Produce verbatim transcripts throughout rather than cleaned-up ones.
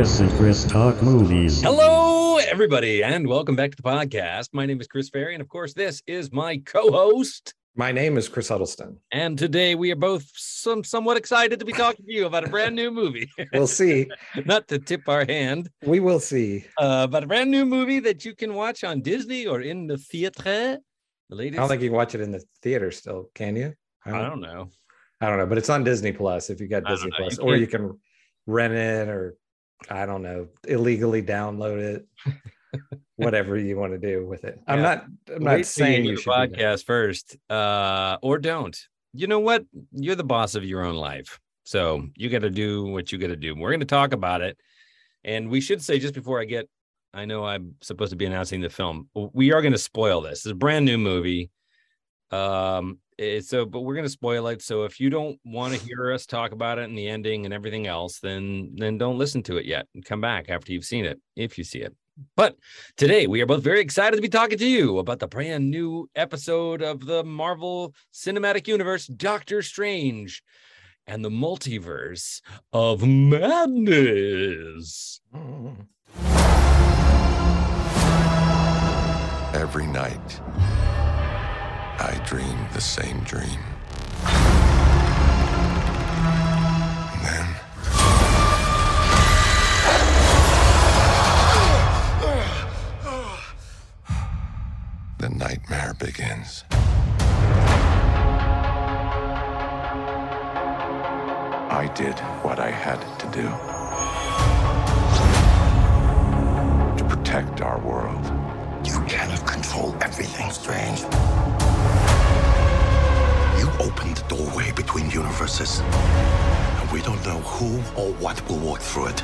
Chris and Chris Talk Movies. Hello, everybody, and welcome back to the podcast. My name is Chris Ferry, and of course, this is my co-host. My name is Chris Huddleston. And today we are both some, somewhat excited to be talking to you about a brand new movie. We'll see. Not to tip our hand. We will see. Uh, but a brand new movie that you can watch on Disney or in the theater. The latest. I don't think you can watch it in the theater still, can you? I don't, I don't know. I don't know, but it's on Disney Plus if you got Disney Plus, you or you can rent it, or I don't know, illegally download it, whatever you want to do with it. Yeah. I'm not. I'm Wait not saying you, you should podcast first, uh, or don't. You know what? You're the boss of your own life, so you got to do what you got to do. We're going to talk about it, and we should say just before I get, I know I'm supposed to be announcing the film. We are going to spoil this. It's a brand new movie. Um. So, but we're going to spoil it. So if you don't want to hear us talk about it and the ending and everything else, then then don't listen to it yet. And come back after you've seen it, if you see it. But today we are both very excited to be talking to you about the brand new episode of the Marvel Cinematic Universe, Doctor Strange and the Multiverse of Madness. Every night, I dreamed the same dream. And then the nightmare begins. I did what I had to do to protect our world. You cannot control everything, Strange. You opened the doorway between universes, and we don't know who or what will walk through it.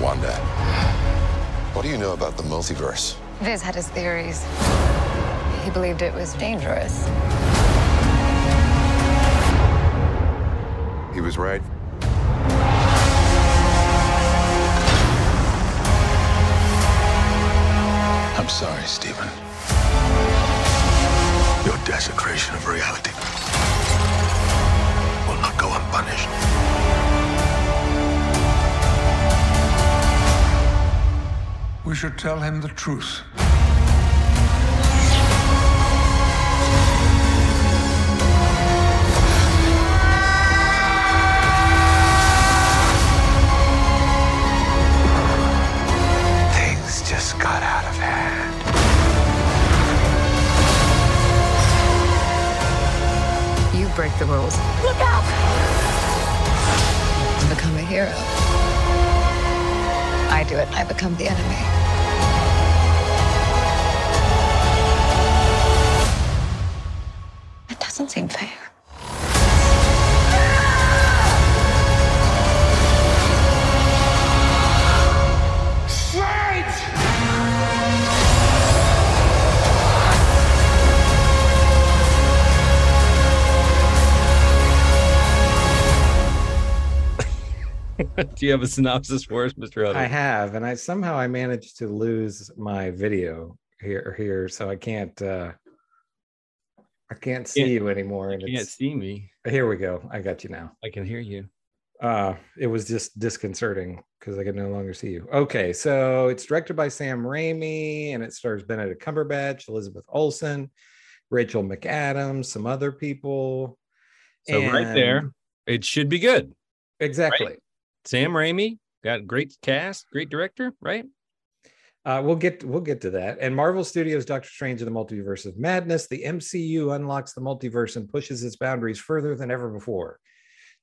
Wanda, what do you know about the multiverse? Viz had his theories. He believed it was dangerous. He was right. I'm sorry, Stephen. Your desecration of reality will not go unpunished. We should tell him the truth. Break the rules. Look out! I become a hero. I do it, I become the enemy. It doesn't seem fair. Do you have a synopsis for us, Mister Huddleston? I have, and I somehow I managed to lose my video here, here, so I can't, uh, I can't see can't, you anymore. You can't see me. Here we go. I got you now. I can hear you. Uh, it was just disconcerting because I could no longer see you. Okay, so it's directed by Sam Raimi, and it stars Benedict Cumberbatch, Elizabeth Olsen, Rachel McAdams, some other people. So and... right there, it should be good. Exactly. Right? Sam Raimi, got a great cast, great director, right? Uh, we'll get we'll get to that. And Marvel Studios' Doctor Strange and the Multiverse of Madness, the M C U unlocks the multiverse and pushes its boundaries further than ever before.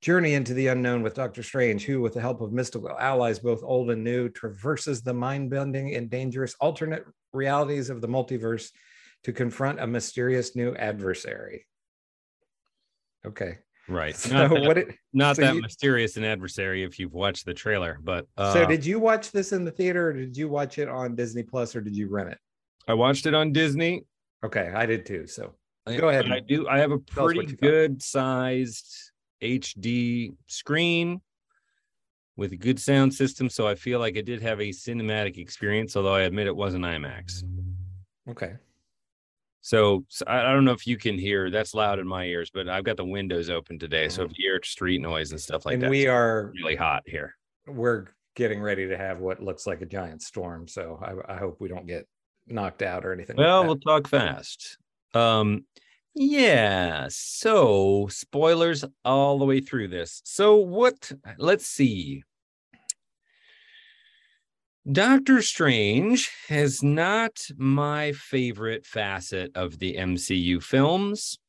Journey into the unknown with Doctor Strange, who, with the help of mystical allies, both old and new, traverses the mind-bending and dangerous alternate realities of the multiverse to confront a mysterious new adversary. Okay. Right. So not that, what it, not so that you, mysterious an adversary if you've watched the trailer, but uh, so did you watch this in the theater, or did you watch it on Disney Plus, or did you rent it? I watched it on Disney. Okay, I did too. So I, go ahead. I do. I have a pretty good sized H D screen with a good sound system, so I feel like I did have a cinematic experience, although I admit it wasn't IMAX. Okay. So, so I don't know if you can hear, that's loud in my ears, but I've got the windows open today. So if you hear street noise and stuff like and that, we are really hot here. We're getting ready to have what looks like a giant storm. So I, I hope we don't get knocked out or anything. Well, like we'll talk fast. Um, yeah. So spoilers all the way through this. So what, let's see. Doctor Strange is not my favorite facet of the M C U films.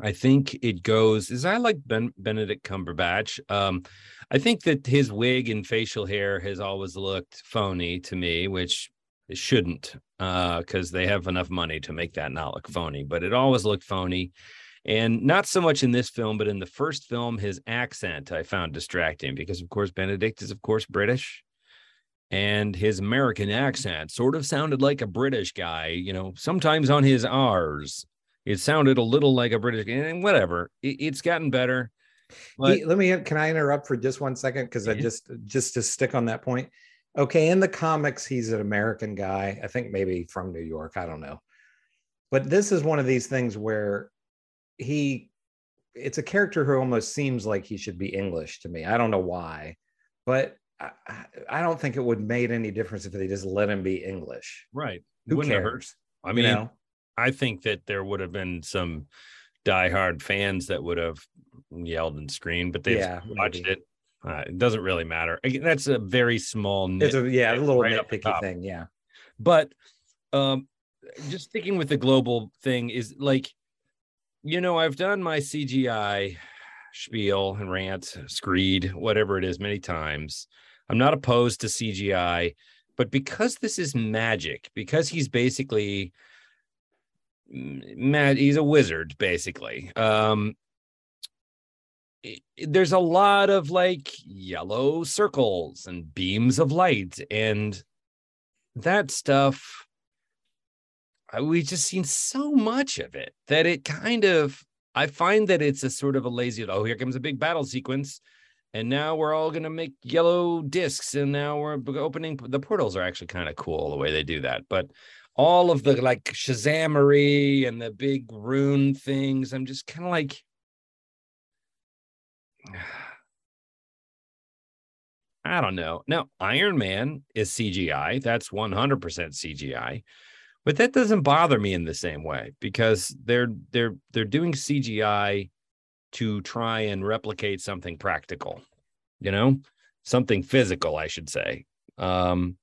I think it goes, is I like Ben Benedict Cumberbatch. Um, I think that his wig and facial hair has always looked phony to me, which it shouldn't, because uh, they have enough money to make that not look phony, but it always looked phony. And not so much in this film, but in the first film, his accent I found distracting because, of course, Benedict is, of course, British. And his American accent sort of sounded like a British guy, you know, sometimes on his R's. It sounded a little like a British guy, and whatever. It, it's gotten better. But... Let me, can I interrupt for just one second? Because yeah. I just, just to stick on that point. Okay, in the comics, he's an American guy. I think maybe from New York. I don't know. But this is one of these things where he, it's a character who almost seems like he should be English to me. I don't know why, but... I, I don't think it would made any difference if they just let him be English. Right. Who Wouldn't cares? Hurt. I mean, you know? I think that there would have been some diehard fans that would have yelled and screamed, but they've yeah, watched maybe. it. Uh, it doesn't really matter. That's a very small nit- it's a, yeah, a little right nitpicky thing. Yeah. But um, just sticking with the global thing is like, you know, I've done my C G I spiel and rant, screed, whatever it is, many times. I'm not opposed to C G I, but because this is magic, because he's basically mad, he's a wizard, basically. Um, it, there's a lot of like yellow circles and beams of light and that stuff. We've just seen so much of it that it kind of, I find that it's a sort of a lazy, oh, here comes a big battle sequence. And now we're all going to make yellow discs. And now we're opening. The portals are actually kind of cool the way they do that. But all of the like Shazamery and the big rune things, I'm just kind of like. I don't know. Now, Iron Man is C G I. That's one hundred percent C G I. But that doesn't bother me in the same way because they're they're they're doing C G I to try and replicate something practical, you know, something physical, I should say. Um,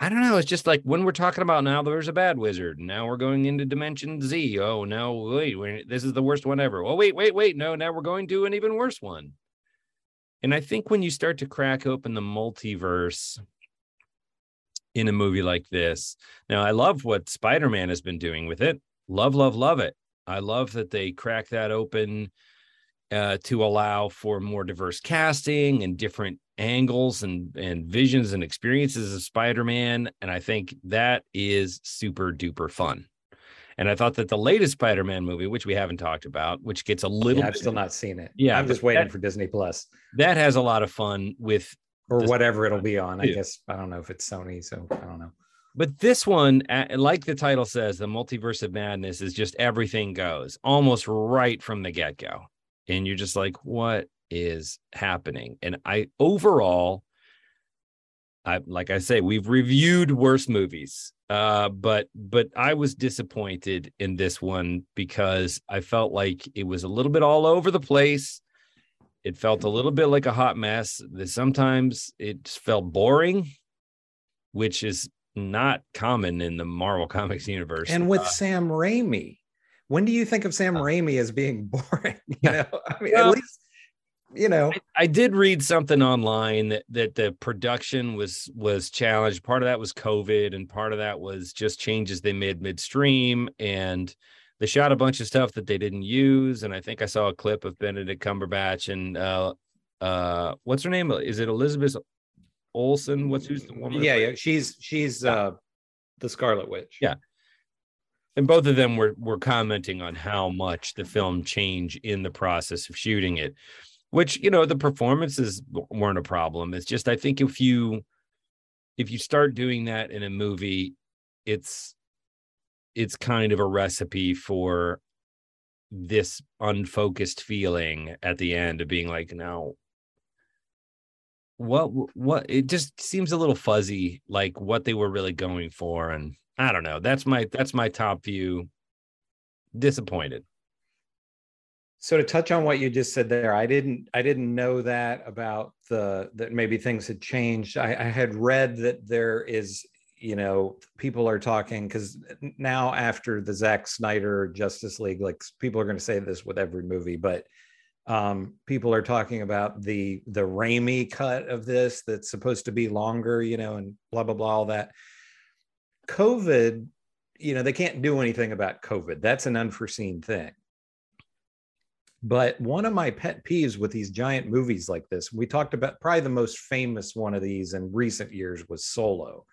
I don't know. It's just like when we're talking about now, there's a bad wizard. Now we're going into dimension Z. Oh, no, wait, wait, this is the worst one ever. Oh, wait, wait, wait. No, now we're going to an even worse one. And I think when you start to crack open the multiverse in a movie like this, now I love what Spider-Man has been doing with it. Love, love, love it. I love that they crack that open uh, to allow for more diverse casting and different angles and, and visions and experiences of Spider-Man. And I think that is super duper fun. And I thought that the latest Spider-Man movie, which we haven't talked about, which gets a little... Yeah, I've bit, still not seen it. Yeah, I'm just waiting that, for Disney Plus. That has a lot of fun with... Or Disney whatever Plus it'll be on. Too. I guess, I don't know if it's Sony, so I don't know. But this one, like the title says, the Multiverse of Madness is just everything goes almost right from the get-go. And you're just like, what is happening? And I overall, I like I say, we've reviewed worse movies, uh, but but I was disappointed in this one because I felt like it was a little bit all over the place. It felt a little bit like a hot mess. Sometimes it felt boring, which is not common in the Marvel Comics universe. And with uh, Sam Raimi, when do you think of Sam uh, Raimi as being boring? You know, I mean, well, at least, you know, I, I did read something online that, that the production was, was challenged. Part of that was COVID and part of that was just changes they made midstream, and they shot a bunch of stuff that they didn't use. And I think I saw a clip of Benedict Cumberbatch and uh, uh, what's her name? Is it Elizabeth Olsen? What's who's the woman? Yeah, yeah, she's she's uh, the Scarlet Witch. Yeah, and both of them were were commenting on how much the film changed in the process of shooting it, which, you know, the performances weren't a problem. It's just I think if you if you start doing that in a movie, it's it's kind of a recipe for this unfocused feeling at the end of being like, no, what, what, it just seems a little fuzzy, like what they were really going for. And I don't know. That's my, that's my top view. Disappointed. So to touch on what you just said there, I didn't, I didn't know that about the, that maybe things had changed. I, I had read that there is, you know, people are talking, because now after the Zack Snyder Justice League, like people are going to say this with every movie, but um, people are talking about the, the Raimi cut of this that's supposed to be longer, you know, and blah, blah, blah, all that. COVID, you know, they can't do anything about COVID. That's an unforeseen thing. But one of my pet peeves with these giant movies like this, we talked about probably the most famous one of these in recent years was Solo.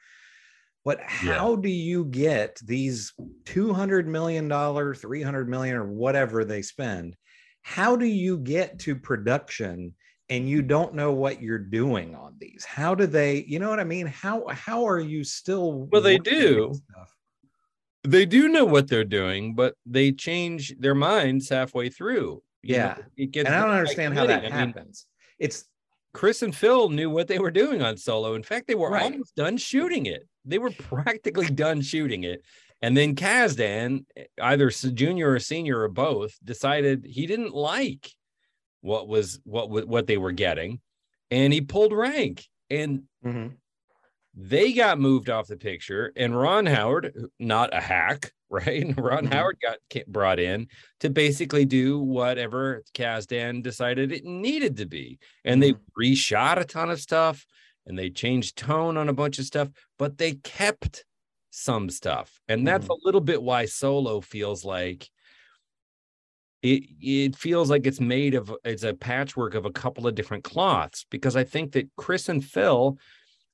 But how yeah. do you get these two hundred million dollars, three hundred million dollars, or whatever they spend? How do you get to production and you don't know what you're doing on these? How do they, you know what I mean? How how are you still? Well, they do. Stuff? They do know what they're doing, but they change their minds halfway through. You yeah. know, it gets and I don't understand how that I happens. Mean, it's Chris and Phil knew what they were doing on Solo. In fact, they were right. almost done shooting it. They were practically done shooting it. And then Kasdan, either junior or senior or both, decided he didn't like what was what what they were getting. And he pulled rank. And mm-hmm. they got moved off the picture. And Ron Howard, not a hack, right? Ron mm-hmm. Howard got brought in to basically do whatever Kasdan decided it needed to be. And they reshot a ton of stuff. And they changed tone on a bunch of stuff, but they kept some stuff. And that's mm-hmm. a little bit why Solo feels like it it feels like it's made of, it's a patchwork of a couple of different cloths, because I think that Chris and Phil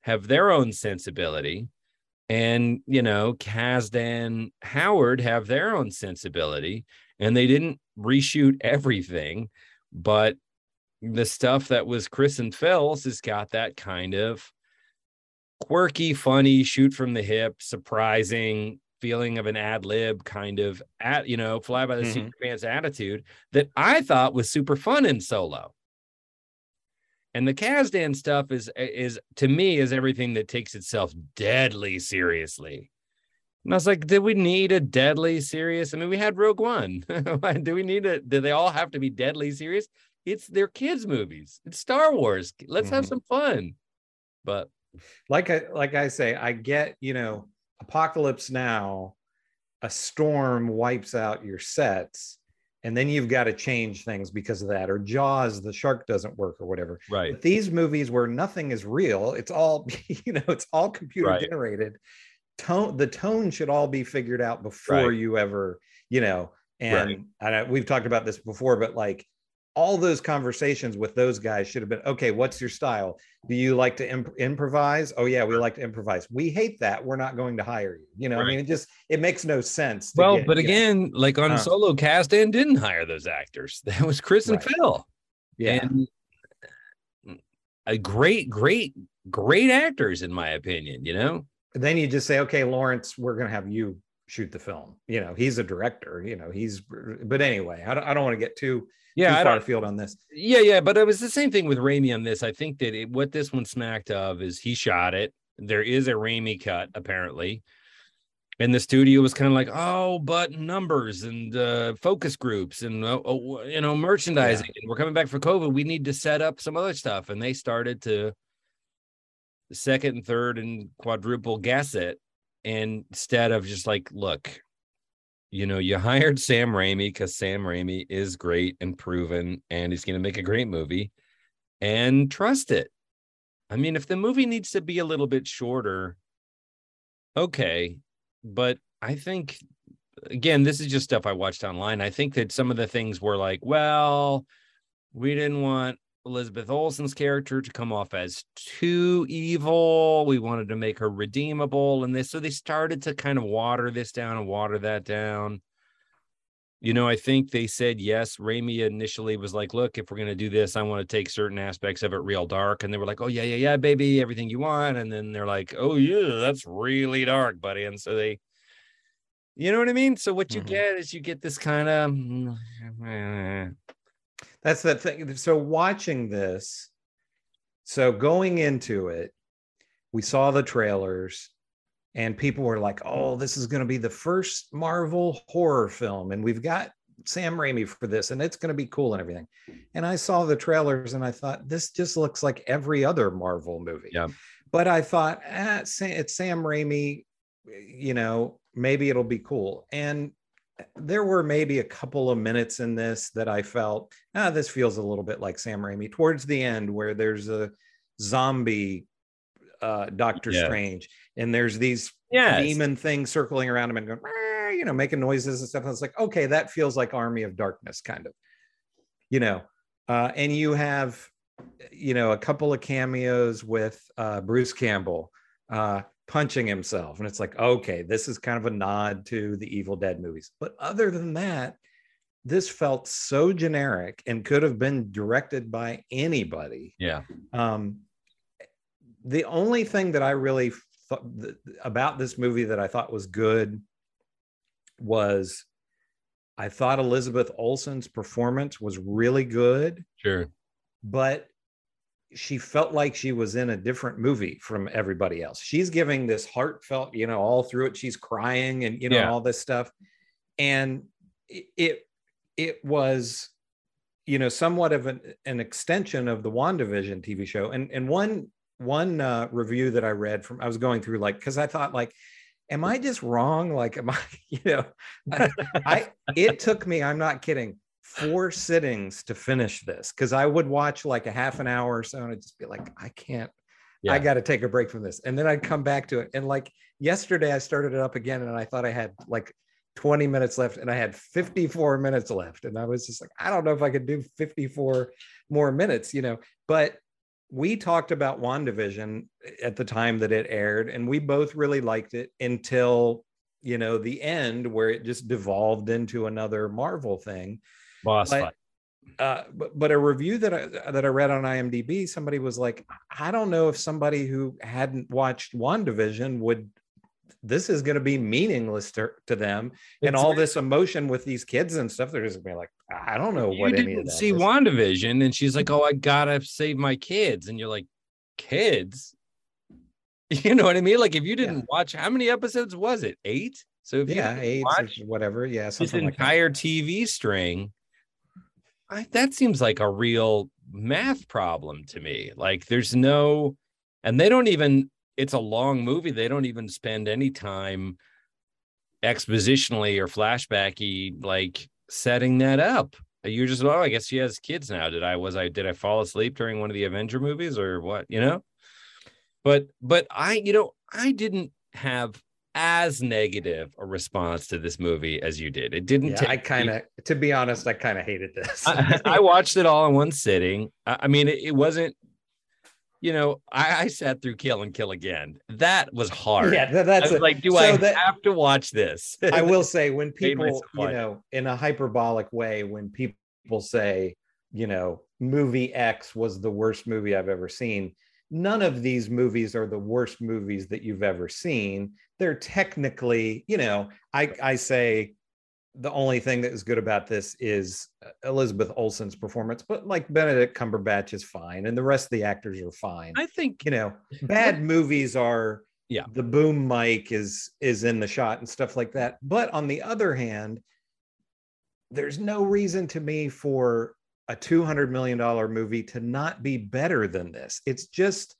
have their own sensibility, and, you know, Kasdan, Howard have their own sensibility, and they didn't reshoot everything, but the stuff that was Chris and Phil's has got that kind of quirky, funny, shoot from the hip, surprising feeling of an ad lib kind of, at, you know, fly by the mm-hmm. seat of your pants attitude that I thought was super fun in Solo. And the Kasdan stuff is, is to me, is everything that takes itself deadly seriously. And I was like, did we need a deadly serious? I mean, we had Rogue One. Do we need a, do they all have to be deadly serious? It's their kids' movies. It's Star Wars. Let's mm-hmm. have some fun. But like I like I say, I get, you know, Apocalypse Now, a storm wipes out your sets, and then you've got to change things because of that. Or Jaws, the shark doesn't work, or whatever. Right. But these movies where nothing is real, it's all, you know, it's all computer right. generated. Tone, the tone should all be figured out before right. you ever, you know. And right. I, we've talked about this before, but like, all those conversations with those guys should have been, okay, what's your style? Do you like to imp- improvise? Oh yeah, we like to improvise. We hate that. We're not going to hire you. You know, right. I mean, it just, it makes no sense. Well, get, but again, know. like on uh, Solo, Kasdan didn't hire those actors. That was Chris and right. Phil. Yeah. And a great, great, great actors, in my opinion, you know? And then you just say, okay, Lawrence, we're going to have you shoot the film. You know, he's a director, you know, he's, but anyway, I don't, I don't want to get too, yeah, too far afield on this. Yeah, yeah, but it was the same thing with Raimi on this. I think that it, what this one smacked of is he shot it. There is a Raimi cut, apparently. And the studio was kind of like, oh, but numbers and uh, focus groups and, uh, uh, you know, merchandising. Yeah. And we're coming back for COVID. We need to set up some other stuff. And they started to second and third and quadruple guess it. Instead of just like, look, you know, you hired Sam Raimi because Sam Raimi is great and proven, and he's going to make a great movie, and trust it. I mean, if the movie needs to be a little bit shorter, okay. But I think, again, this is just stuff I watched online. I think that some of the things were like, well, we didn't want Elizabeth Olsen's character to come off as too evil. We wanted to make her redeemable, and this, so they started to kind of water this down and water that down. You know, I think they said yes. Raimi initially was like, "Look, if we're going to do this, I want to take certain aspects of it real dark." And they were like, "Oh yeah, yeah, yeah, baby, everything you want." And then they're like, "Oh yeah, that's really dark, buddy." And so they You know what I mean? So what you mm-hmm. get is you get this kind of... That's the thing. So watching this, so going into it, we saw the trailers and people were like, oh, this is going to be the first Marvel horror film. And we've got Sam Raimi for this and it's going to be cool and everything. And I saw the trailers and I thought, this just looks like every other Marvel movie. Yeah. But I thought, ah, it's Sam Raimi, you know, maybe it'll be cool. And there were maybe a couple of minutes in this that I felt, ah, this feels a little bit like Sam Raimi towards the end where there's a zombie uh, Doctor yeah. Strange and there's these yes. demon things circling around him and going, ah, you know, making noises and stuff. And I was like, okay, that feels like Army of Darkness kind of, you know, uh, and you have, you know, a couple of cameos with uh, Bruce Campbell uh, punching himself. And it's like, okay, this is kind of a nod to the Evil Dead movies. But other than that, this felt so generic and could have been directed by anybody. Yeah. Um, the only thing that I really thought th- about this movie that I thought was good was I thought Elizabeth Olsen's performance was really good. Sure. But she felt like she was in a different movie from everybody else. She's giving this heartfelt, you know, all through it. She's crying and, you know, yeah. all this stuff. And it, it was, you know, somewhat of an, an extension of the WandaVision T V show. And, and one, one uh, review that I read from, I was going through like, cause I thought like, am I just wrong? Like, am I, you know, I, I it took me, I'm not kidding, four sittings to finish this because I would watch like a half an hour or so and I'd just be like, I can't, yeah. I got to take a break from this. And then I'd come back to it. And like yesterday, I started it up again and I thought I had like twenty minutes left and I had fifty-four minutes left. And I was just like, I don't know if I could do fifty-four more minutes, you know. But we talked about WandaVision at the time that it aired and we both really liked it until, you know, the end where it just devolved into another Marvel thing. Boss but, fight. Uh, but, but a review that I, that I read on IMDb, somebody was like, I don't know if somebody who hadn't watched WandaVision would, this is going to be meaningless to, to them. And it's all this emotion with these kids and stuff, they're just going to be like, I don't know what any of that see is. WandaVision and she's like, oh, I got to save my kids. And you're like, kids? You know what I mean? Like if you didn't yeah. watch, how many episodes was it? Eight? So if yeah, you eight watch or whatever. Yeah. This like entire that. T V string. I, that seems like a real math problem to me. Like there's no, and they don't even, it's a long movie. They don't even spend any time expositionally or flashbacky, like setting that up. You're just, oh, I guess she has kids now. Did I, was I, did I fall asleep during one of the Avenger movies or what, you know? But, but I, you know, I didn't have as negative a response to this movie as you did. It didn't. Yeah, take I kind of, to be honest, I kind of hated this. I, I watched it all in one sitting. I, I mean, it, it wasn't, you know, I, I sat through Kill and Kill Again. That was hard. Yeah, that, that's I was like, do so I that, have to watch this? I will say when people, you know, in a hyperbolic way, when people say, you know, movie X was the worst movie I've ever seen. None of these movies are the worst movies that you've ever seen. They're technically, you know, I, I say the only thing that is good about this is Elizabeth Olsen's performance, but like Benedict Cumberbatch is fine and the rest of the actors are fine. I think, you know, bad movies are, yeah, the boom mic is, is in the shot and stuff like that. But on the other hand, there's no reason to me for a two hundred million dollars movie to not be better than this. It's just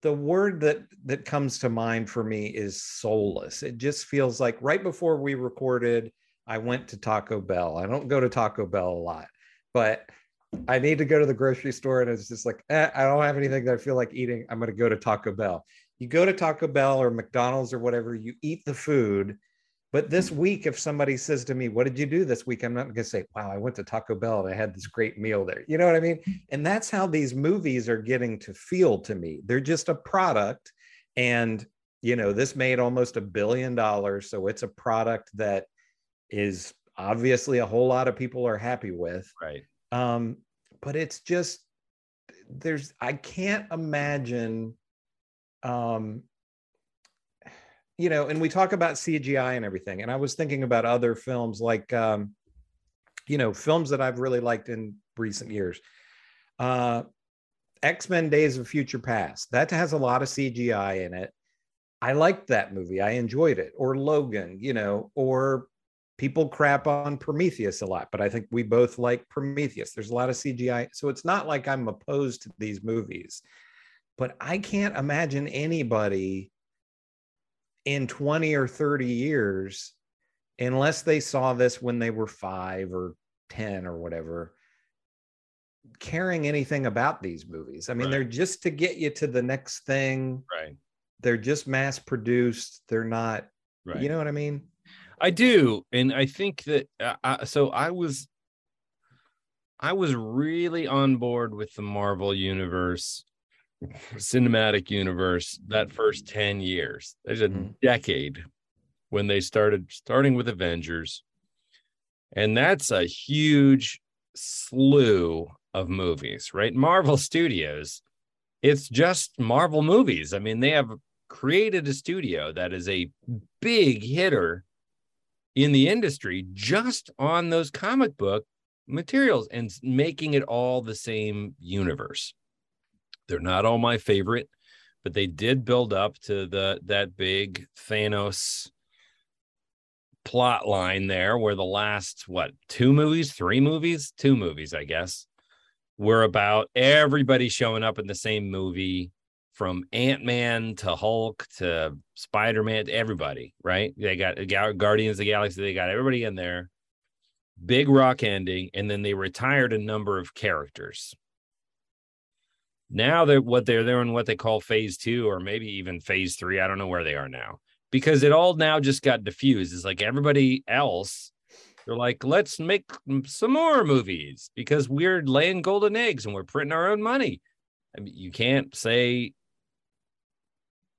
the word that, that comes to mind for me is soulless. It just feels like right before we recorded, I went to Taco Bell. I don't go to Taco Bell a lot, but I need to go to the grocery store. And it's just like, eh, I don't have anything that I feel like eating. I'm going to go to Taco Bell. You go to Taco Bell or McDonald's or whatever, you eat the food. But this week, if somebody says to me, what did you do this week? I'm not going to say, wow, I went to Taco Bell and I had this great meal there. You know what I mean? And that's how these movies are getting to feel to me. They're just a product. And, you know, this made almost a billion dollars. So it's a product that is obviously a whole lot of people are happy with. Right. Um, but it's just, there's, I can't imagine, um, you know, and we talk about C G I and everything, and I was thinking about other films like, um, you know, films that I've really liked in recent years. Uh, X-Men Days of Future Past, that has a lot of C G I in it. I liked that movie. I enjoyed it. Or Logan, you know, or people crap on Prometheus a lot, but I think we both like Prometheus. There's a lot of C G I. So it's not like I'm opposed to these movies, but I can't imagine anybody in twenty or thirty years, unless they saw this when they were five or ten or whatever, caring anything about these movies. I mean, right. They're just to get you to the next thing. Right. They're just mass produced. They're not, right. You know what I mean? I do. And I think that, I, so I was, I was really on board with the Marvel universe, cinematic universe, that first ten years. There's a mm-hmm. decade when they started starting with Avengers. And that's a huge slew of movies, right? Marvel Studios. It's just Marvel movies. I mean, they have created a studio that is a big hitter in the industry just on those comic book materials and making it all the same universe. They're not all my favorite, but they did build up to the that big Thanos plot line there, where the last, what, two movies, three movies, two movies, I guess, were about everybody showing up in the same movie, from Ant-Man to Hulk to Spider-Man to everybody, right? They got Guardians of the Galaxy. They got everybody in there. Big rock ending, and then they retired a number of characters. Now they're what they're they're in what they call phase two, or maybe even phase three. I don't know where they are now, because it all now just got diffused. It's like everybody else, they're like, let's make some more movies because we're laying golden eggs and we're printing our own money. I mean, you can't say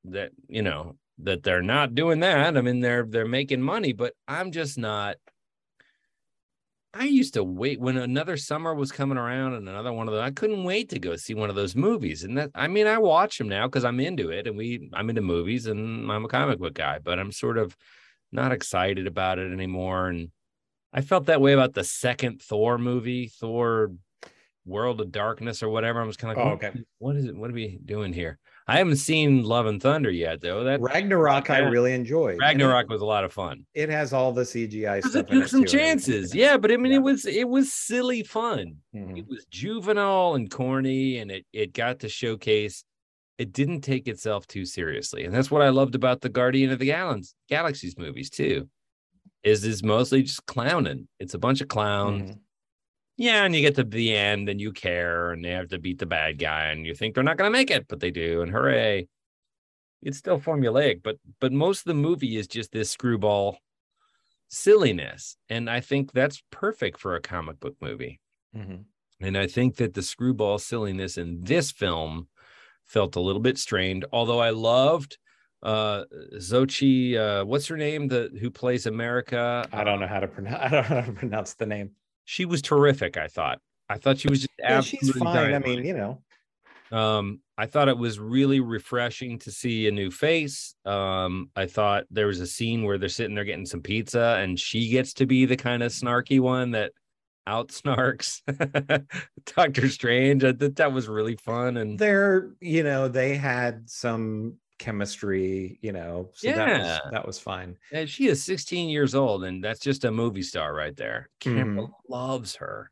that, you know, that they're not doing that. I mean, they're they're making money, but I'm just not. I used to wait when another summer was coming around and another one of those, I couldn't wait to go see one of those movies. And that, I mean, I watch them now because I'm into it and we, I'm into movies and I'm a comic book guy, but I'm sort of not excited about it anymore. And I felt that way about the second Thor movie, Thor World of Darkness or whatever. I was kind of like, oh, okay. What is it? What are we doing here? I haven't seen Love and Thunder yet, though. That Ragnarok, I really enjoyed. Ragnarok it, was a lot of fun. It has all the C G I stuff. It took in some it chances, yeah, but I mean, yeah. it was it was silly fun. Mm-hmm. It was juvenile and corny, and it it got to showcase. It didn't take itself too seriously, and that's what I loved about the Guardian of the Gal- Galaxy's movies too. Is is mostly just clowning. It's a bunch of clowns. Mm-hmm. Yeah, and you get to the end and you care and they have to beat the bad guy and you think they're not going to make it, but they do, and hooray. It's still formulaic, but but most of the movie is just this screwball silliness, and I think that's perfect for a comic book movie. Mm-hmm. And I think that the screwball silliness in this film felt a little bit strained, although I loved uh Xochitl, uh, what's her name, the who plays America? I don't know how to pronounce I don't know how to pronounce the name. She was terrific, I thought. I thought she was just yeah, absolutely she's fine. Dynamite. I mean, you know. Um, I thought it was really refreshing to see a new face. Um, I thought there was a scene where they're sitting there getting some pizza and she gets to be the kind of snarky one that outsnarks Doctor Strange. I thought that was really fun. And they're, you know, they had some chemistry, you know, so yeah. that was, that was fine. And she is sixteen years old, and that's just a movie star right there. Campbell mm. loves her.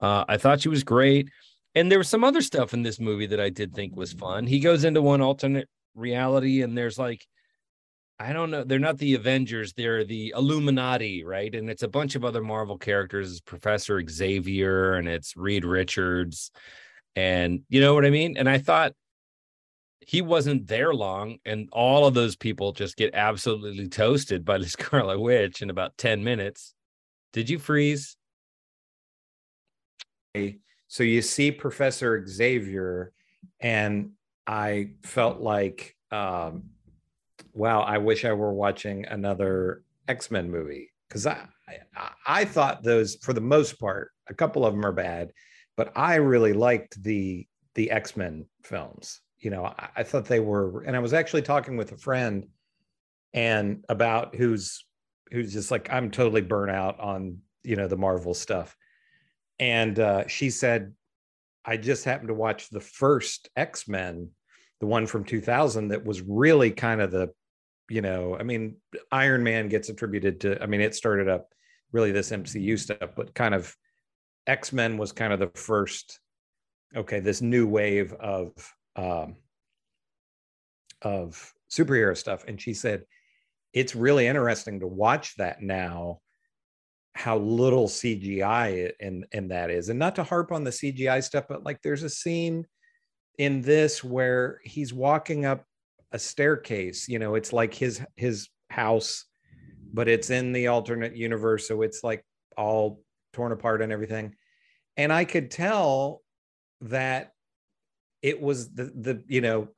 Uh, I thought she was great. And there was some other stuff in this movie that I did think was fun. He goes into one alternate reality, and there's like, I don't know, they're not the Avengers, they're the Illuminati, right? And it's a bunch of other Marvel characters. It's Professor Xavier, and it's Reed Richards, and you know what I mean? And I thought, he wasn't there long, and all of those people just get absolutely toasted by the Scarlet Witch in about ten minutes. Did you freeze? So you see Professor Xavier, and I felt like, um, wow, I wish I were watching another X-Men movie, because I, I I thought those, for the most part, a couple of them are bad, but I really liked the the X-Men films. You know, I, I thought they were, and I was actually talking with a friend and about who's who's just like, I'm totally burnt out on, you know, the Marvel stuff. And uh, she said, I just happened to watch the first X-Men, the one from two thousand, that was really kind of the, you know, I mean, Iron Man gets attributed to, I mean, it started up really this M C U stuff, but kind of X-Men was kind of the first, okay, this new wave of, um, of superhero stuff. And she said, it's really interesting to watch that now, how little C G I in, in that is. And not to harp on the C G I stuff, but like there's a scene in this where he's walking up a staircase, you know, it's like his, his house, but it's in the alternate universe. So it's like all torn apart and everything. And I could tell that it was the, the, you know,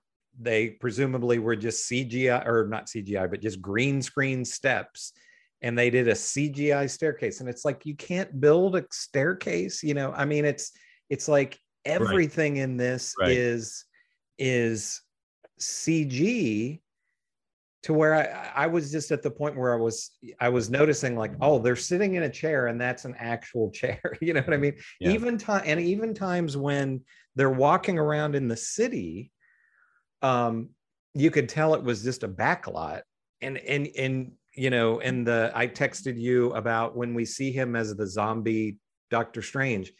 they presumably were just C G I, or not C G I, but just green screen steps. And they did a C G I staircase. And it's like, you can't build a staircase, you know? I mean, it's, it's like everything right. in this right. is, is C G, to where I, I was just at the point where I was, I was noticing like, oh, they're sitting in a chair and that's an actual chair. You know what I mean? Yeah. Even time, and even times when they're walking around in the city, um, you could tell it was just a backlot. And, and, and, you know, and the, I texted you about when we see him as the zombie Doctor Strange,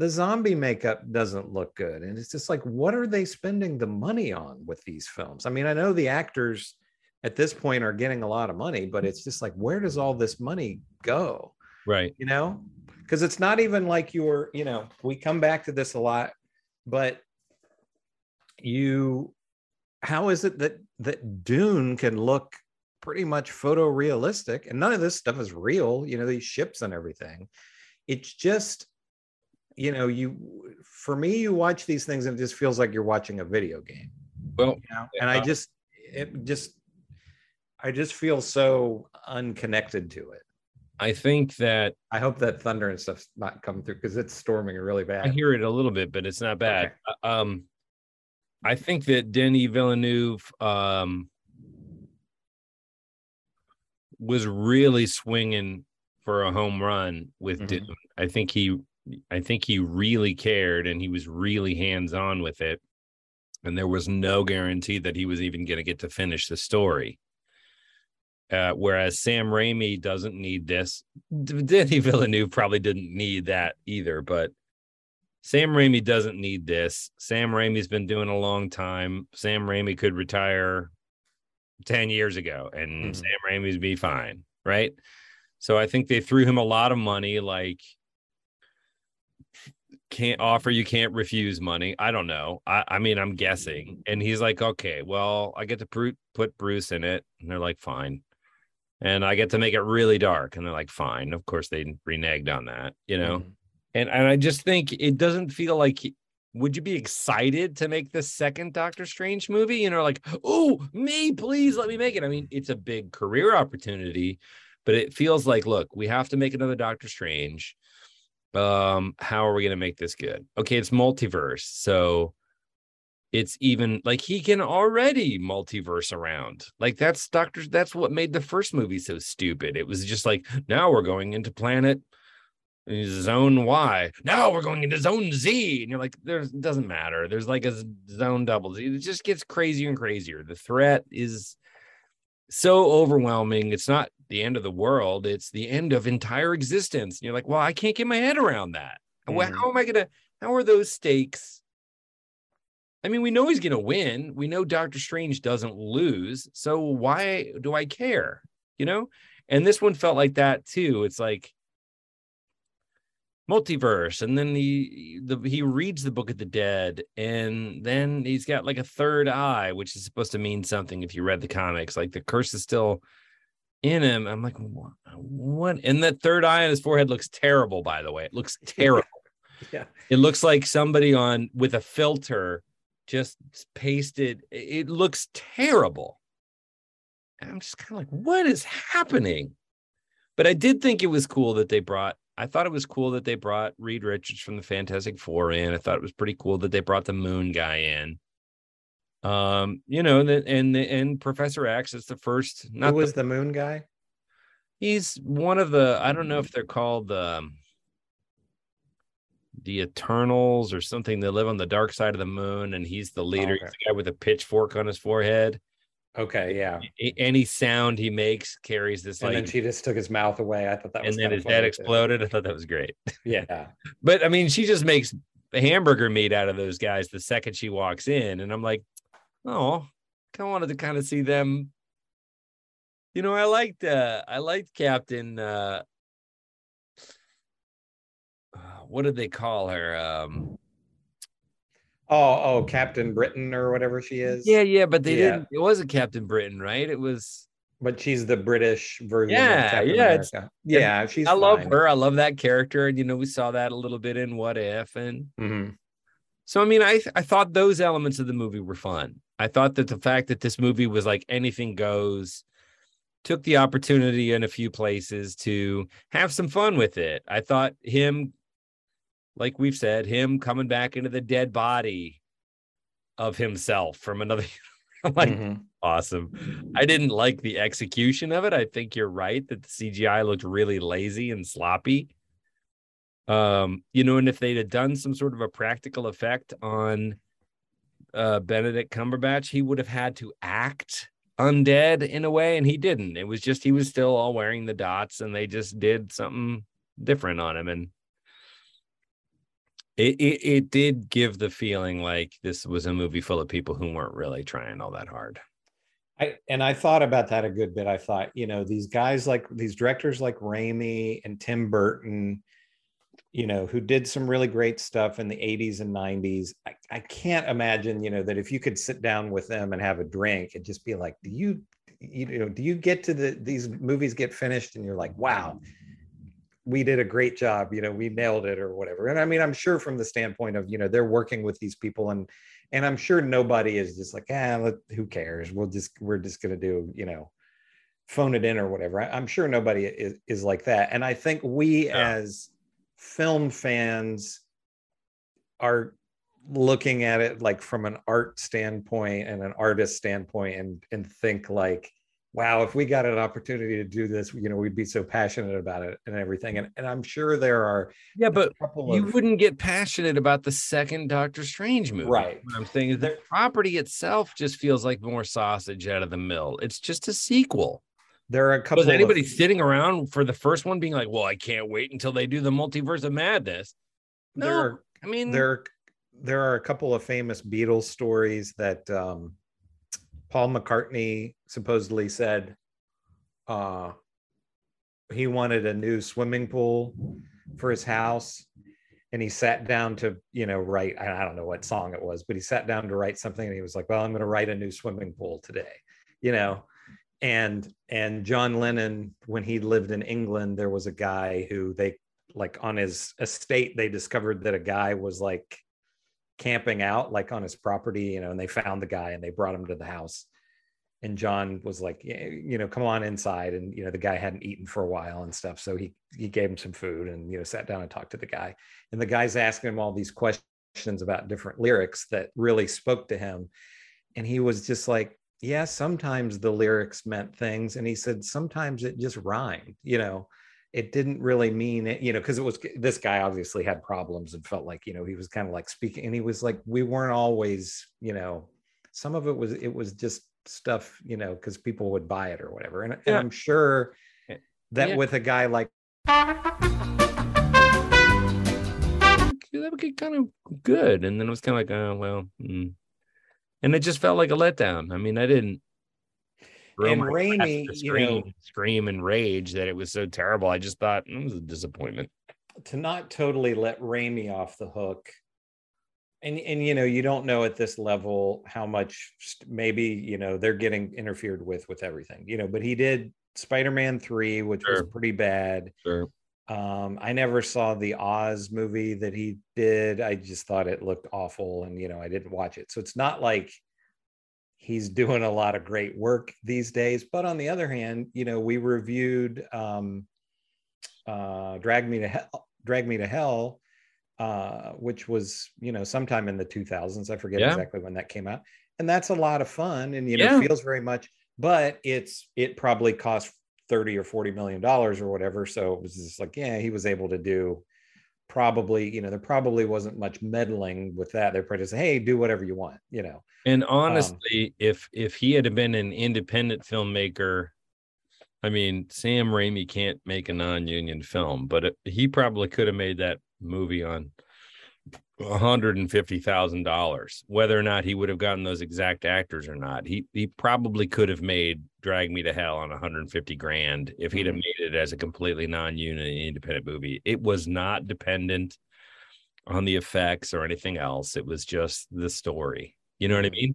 the zombie makeup doesn't look good. And it's just like, what are they spending the money on with these films? I mean, I know the actors at this point are getting a lot of money, but it's just like, where does all this money go? Right. You know, because it's not even like you were, you know, we come back to this a lot, but you, how is it that, that Dune can look pretty much photorealistic, and none of this stuff is real, you know, these ships and everything. It's just, you know, you, for me, you watch these things and it just feels like you're watching a video game. Well, you know? And I just, it just, I just feel so unconnected to it. I think that, I hope that thunder and stuff's not coming through because it's storming really bad. I hear it a little bit, but it's not bad. Okay. Um, I think that Denis Villeneuve, um, was really swinging for a home run with mm-hmm. Dune. I think he, I think he really cared, and he was really hands-on with it. And there was no guarantee that he was even going to get to finish the story. Uh, whereas Sam Raimi doesn't need this. Denis Villeneuve probably didn't need that either, but Sam Raimi doesn't need this. Sam Raimi's been doing a long time. Sam Raimi could retire ten years ago and mm-hmm. Sam Raimi's be fine, right? So I think they threw him a lot of money, like can't offer, you can't refuse money. I don't know. I, I mean, I'm guessing. And he's like, okay, well, I get to pr- put Bruce in it. And they're like, fine. And I get to make it really dark. And they're like, fine. Of course, they reneged on that, you know? Mm-hmm. And, and I just think it doesn't feel like he, would you be excited to make the second Doctor Strange movie? You know, like, oh, me, please let me make it. I mean, it's a big career opportunity, but it feels like, look, we have to make another Doctor Strange. Um, how are we going to make this good? Okay, it's multiverse. So it's even like he can already multiverse around. Like that's Doctor, that's what made the first movie so stupid. It was just like, now we're going into planet Zone Y. Now we're going into Zone Z, and you're like, there's doesn't matter. There's like a Zone Double Z. It just gets crazier and crazier. The threat is so overwhelming. It's not the end of the world. It's the end of entire existence. And you're like, well, I can't get my head around that. Mm. How am I gonna? How are those stakes? I mean, we know he's gonna win. We know Doctor Strange doesn't lose. So why do I care? You know? And this one felt like that too. It's like multiverse, and then he the, he reads the Book of the Dead, and then he's got like a third eye, which is supposed to mean something if you read the comics. Like the curse is still in him. I'm like, what? what? And that third eye on his forehead looks terrible, by the way. It looks terrible. Yeah, it looks like somebody on with a filter just pasted. It looks terrible. And I'm just kind of like, what is happening? But I did think it was cool that they brought I thought it was cool that they brought Reed Richards from the Fantastic Four in. I thought it was pretty cool that they brought the Moon guy in. Um, you know, and and, and Professor X is the first. Not Who was the, the moon guy? He's one of the. I don't know if they're called the the Eternals or something. They live on the dark side of the moon, and he's the leader. Oh, okay. He's the guy with a pitchfork on his forehead. Okay, yeah. Any sound he makes carries this. And like, then she just took his mouth away. I thought that. And was then his head exploded. Too. I thought that was great. Yeah, but I mean, she just makes hamburger meat out of those guys the second she walks in, and I'm like, oh, I wanted to kind of see them. You know, I liked uh, I liked Captain. Uh, uh, what did they call her? Um, oh, oh, Captain Britain or whatever she is. Yeah, yeah, but they yeah. didn't. It wasn't Captain Britain, right? It was. But she's the British version. Yeah, of Captain yeah, America. yeah. She's. I fine. love her. I love that character, and you know, we saw that a little bit in What If, and. Mm-hmm. So, I mean, I I thought those elements of the movie were fun. I thought that the fact that this movie was like anything goes, took the opportunity in a few places to have some fun with it. I thought him, like we've said, him coming back into the dead body of himself from another, I'm like, mm-hmm. awesome. I didn't like the execution of it. I think you're right that the C G I looked really lazy and sloppy. Um, you know, and if they'd have done some sort of a practical effect on uh, Benedict Cumberbatch, he would have had to act undead in a way, and he didn't. It was just he was still all wearing the dots, and they just did something different on him, and it it, it did give the feeling like this was a movie full of people who weren't really trying all that hard. I, and I thought about that a good bit. I thought, you know, these guys like these directors like Raimi and Tim Burton, you know, who did some really great stuff in the eighties and nineties. I, I can't imagine, you know, that if you could sit down with them and have a drink and just be like, do you, you know, do you get to the, these movies get finished and you're like, wow, we did a great job, you know, we nailed it or whatever. And I mean, I'm sure from the standpoint of, you know, they're working with these people and, and I'm sure nobody is just like, ah, who cares? We'll just, we're just going to do, you know, phone it in or whatever. I, I'm sure nobody is, is like that. And I think we yeah. as film fans are looking at it like from an art standpoint and an artist standpoint and and think like, wow, if we got an opportunity to do this, you know, we'd be so passionate about it and everything. And, and I'm sure there are yeah, but a couple you of, wouldn't get passionate about the second Doctor Strange movie. Right. What I'm saying is the property itself just feels like more sausage out of the mill. It's just a sequel. There are a couple. Was anybody of, sitting around for the first one being like, "Well, I can't wait until they do the Multiverse of Madness"? No, there are, I mean there. There are a couple of famous Beatles stories that um, Paul McCartney supposedly said uh, he wanted a new swimming pool for his house, and he sat down to you know write. I don't know what song it was, but he sat down to write something, and he was like, "Well, I'm going to write a new swimming pool today," you know. And and John Lennon, when he lived in England, there was a guy who they like on his estate, they discovered that a guy was like camping out like on his property, you know, and they found the guy and they brought him to the house. And John was like, you know, come on inside. And, you know, the guy hadn't eaten for a while and stuff. So he he gave him some food and, you know, sat down and talked to the guy. And the guy's asking him all these questions about different lyrics that really spoke to him. And he was just like, yeah, sometimes the lyrics meant things. And he said, sometimes it just rhymed, you know, it didn't really mean it, you know, because it was, this guy obviously had problems and felt like, you know, he was kind of like speaking and he was like, we weren't always, you know, some of it was, it was just stuff, you know, because people would buy it or whatever. And, yeah. and I'm sure that yeah. with a guy like. That would get kind of good. And then it was kind of like, oh, well, mm. And it just felt like a letdown. I mean, I didn't and Raimi, scream, you know, scream and rage that it was so terrible. I just thought it was a disappointment. To not totally let Raimi off the hook. And, and you know, you don't know at this level how much maybe, you know, they're getting interfered with with everything, you know, but he did Spider-Man three, which sure. was pretty bad. Sure. Um, I never saw the Oz movie that he did. I just thought it looked awful and, you know, I didn't watch it. So it's not like he's doing a lot of great work these days. But on the other hand, you know, we reviewed um, uh, Drag Me to Hell, Drag Me to Hell, uh, which was, you know, sometime in the two thousands. I forget yeah. exactly when that came out. and that's a lot of fun, and you know, yeah. feels very much, but it's it probably cost thirty or forty million dollars or whatever. So it was just like, yeah, he was able to do probably, you know, there probably wasn't much meddling with that. They're probably just, hey, do whatever you want, you know. And honestly, um, if if he had been an independent filmmaker, I mean, Sam Raimi can't make a non-union film, but it, he probably could have made that movie on one hundred fifty thousand dollars, whether or not he would have gotten those exact actors or not. He he probably could have made Drag Me to Hell on one hundred fifty grand if he'd have made it as a completely non-union independent movie. It was not dependent on the effects or anything else. It was just the story. You know what I mean?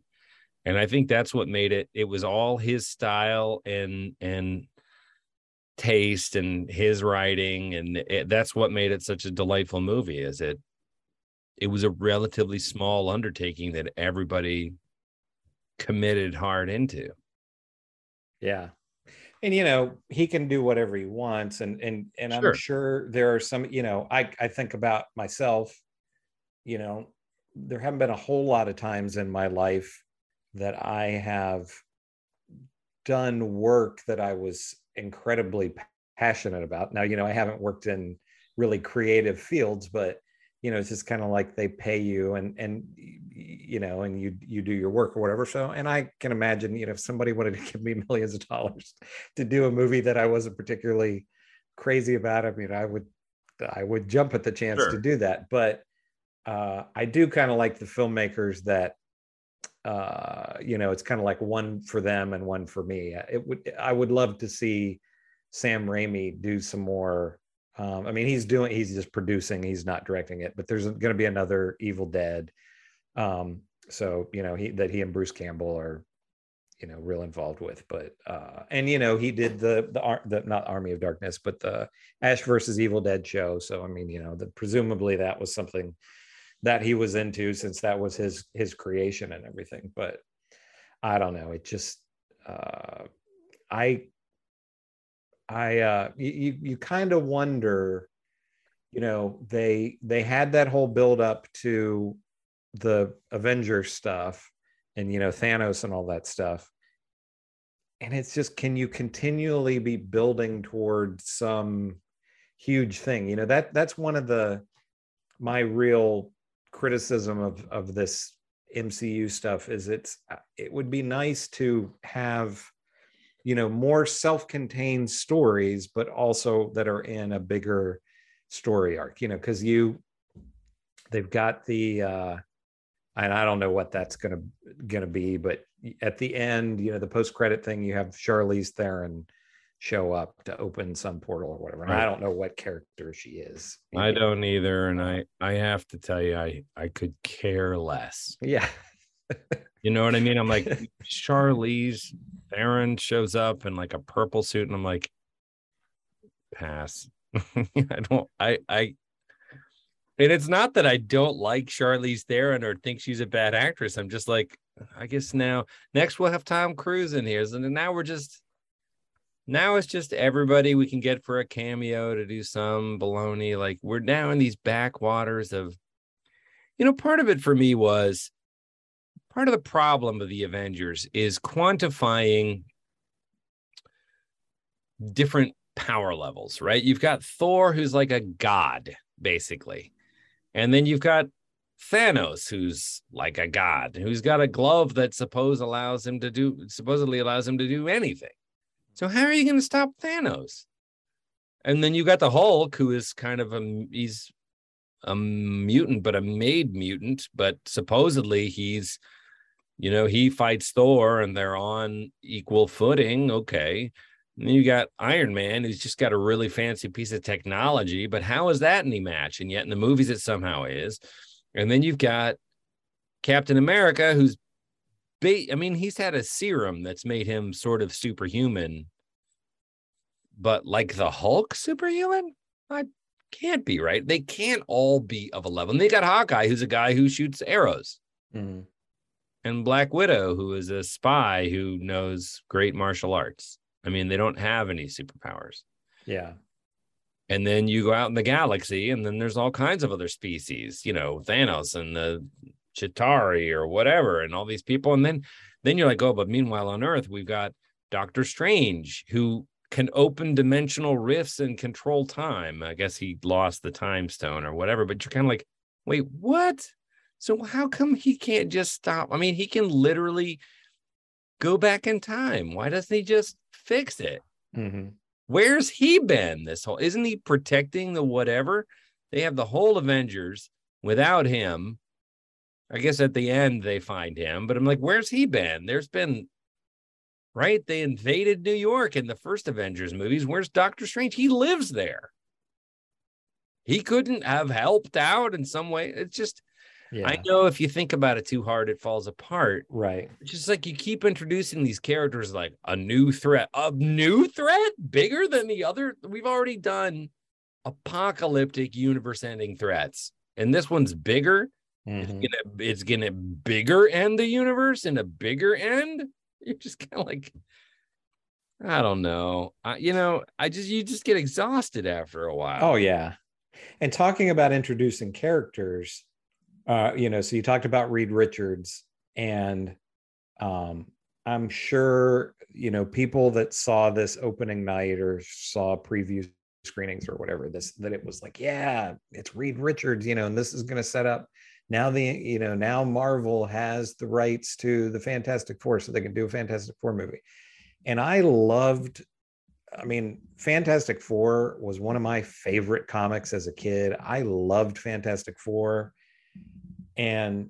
And I think that's what made it. It was all his style and and taste and his writing, and it, that's what made it such a delightful movie. Is it? It was a relatively small undertaking that everybody committed hard into. Yeah. And, you know, he can do whatever he wants. And, and, and sure. I'm sure there are some, you know, I, I think about myself, you know, there haven't been a whole lot of times in my life that I have done work that I was incredibly passionate about. Now, you know, I haven't worked in really creative fields, but you know, it's just kind of like they pay you and, and, you know, and you, you do your work or whatever. So, and I can imagine, you know, if somebody wanted to give me millions of dollars to do a movie that I wasn't particularly crazy about, I mean, I would, I would jump at the chance sure. to do that. But uh, I do kind of like the filmmakers that, uh, you know, it's kind of like one for them and one for me. It would, I would love to see Sam Raimi do some more. Um, I mean, he's doing, he's just producing, he's not directing it, but there's going to be another Evil Dead. Um, so, you know, he, that he and Bruce Campbell are, you know, real involved with, but, uh, and, you know, he did the, the, the, not Army of Darkness, but the Ash versus Evil Dead show. So, I mean, you know, the, presumably that was something that he was into since that was his, his creation and everything, but I don't know. It just, uh, I, I, uh, you, you kind of wonder, you know, they, they had that whole build up to the Avengers stuff and, you know, Thanos and all that stuff. And it's just, can you continually be building toward some huge thing? You know, that, that's one of the, my real criticism of, of this M C U stuff is it's, it would be nice to have, you know, more self-contained stories, but also that are in a bigger story arc, you know, because you, they've got the, uh, and I don't know what that's going to gonna be, but at the end, you know, the post-credit thing, you have Charlize Theron show up to open some portal or whatever. And right. I don't know what character she is. I know. Don't either. And I, I have to tell you, I, I could care less. Yeah. You know what I mean? I'm like, Charlize Theron shows up in like a purple suit, and I'm like, pass. I don't, I, I, and it's not that I don't like Charlize Theron or think she's a bad actress. I'm just like, I guess now, next we'll have Tom Cruise in here. And now we're just, now it's just everybody we can get for a cameo to do some baloney. Like, we're now in these backwaters of, you know, part of it for me was, part of the problem of the Avengers is quantifying different power levels, right? You've got Thor, who's like a god, basically. And then you've got Thanos, who's like a god, who's got a glove that suppose allows him to do, supposedly allows him to do anything. So how are you going to stop Thanos? And then you've got the Hulk, who is kind of a, he's a mutant, but a made mutant, but supposedly he's, you know, he fights Thor and they're on equal footing. Okay. And then you got Iron Man, who's just got a really fancy piece of technology, but how is that any match? And yet in the movies, it somehow is. And then you've got Captain America, who's, ba- I mean, he's had a serum that's made him sort of superhuman, but like the Hulk superhuman? I can't be, right? They can't all be of a level. And they got Hawkeye, who's a guy who shoots arrows. Mm-hmm. And Black Widow, who is a spy who knows great martial arts. I mean, they don't have any superpowers. Yeah. And then you go out in the galaxy, and then there's all kinds of other species, you know, Thanos and the Chitauri or whatever, and all these people. And then then you're like, oh, but meanwhile on Earth, we've got Doctor Strange, who can open dimensional rifts and control time. I guess he lost the time stone or whatever, but you're kind of like, wait, what? So how come he can't just stop? I mean, he can literally go back in time. Why doesn't he just fix it? Mm-hmm. Where's he been this whole? Isn't he protecting the whatever? They have the whole Avengers without him. I guess at the end they find him, but I'm like, where's he been? There's been, right? They invaded New York in the first Avengers movies. Where's Doctor Strange? He lives there. He couldn't have helped out in some way. It's just, yeah. I know if you think about it too hard, it falls apart. Right. It's just like you keep introducing these characters like a new threat, a new threat bigger than the other. We've already done apocalyptic universe ending threats. And this one's bigger. Mm-hmm. It's gonna, it's gonna bigger end the universe and a bigger end. You're just kind of like, I don't know. I, you know, I just, you just get exhausted after a while. Oh, yeah. And talking about introducing characters, uh, you know, so you talked about Reed Richards, and um, I'm sure, you know, people that saw this opening night or saw preview screenings or whatever, this, that it was like, yeah, it's Reed Richards, you know, and this is going to set up now the, you know, now Marvel has the rights to the Fantastic Four, so they can do a Fantastic Four movie. And I loved, I mean, Fantastic Four was one of my favorite comics as a kid. I loved Fantastic Four, and,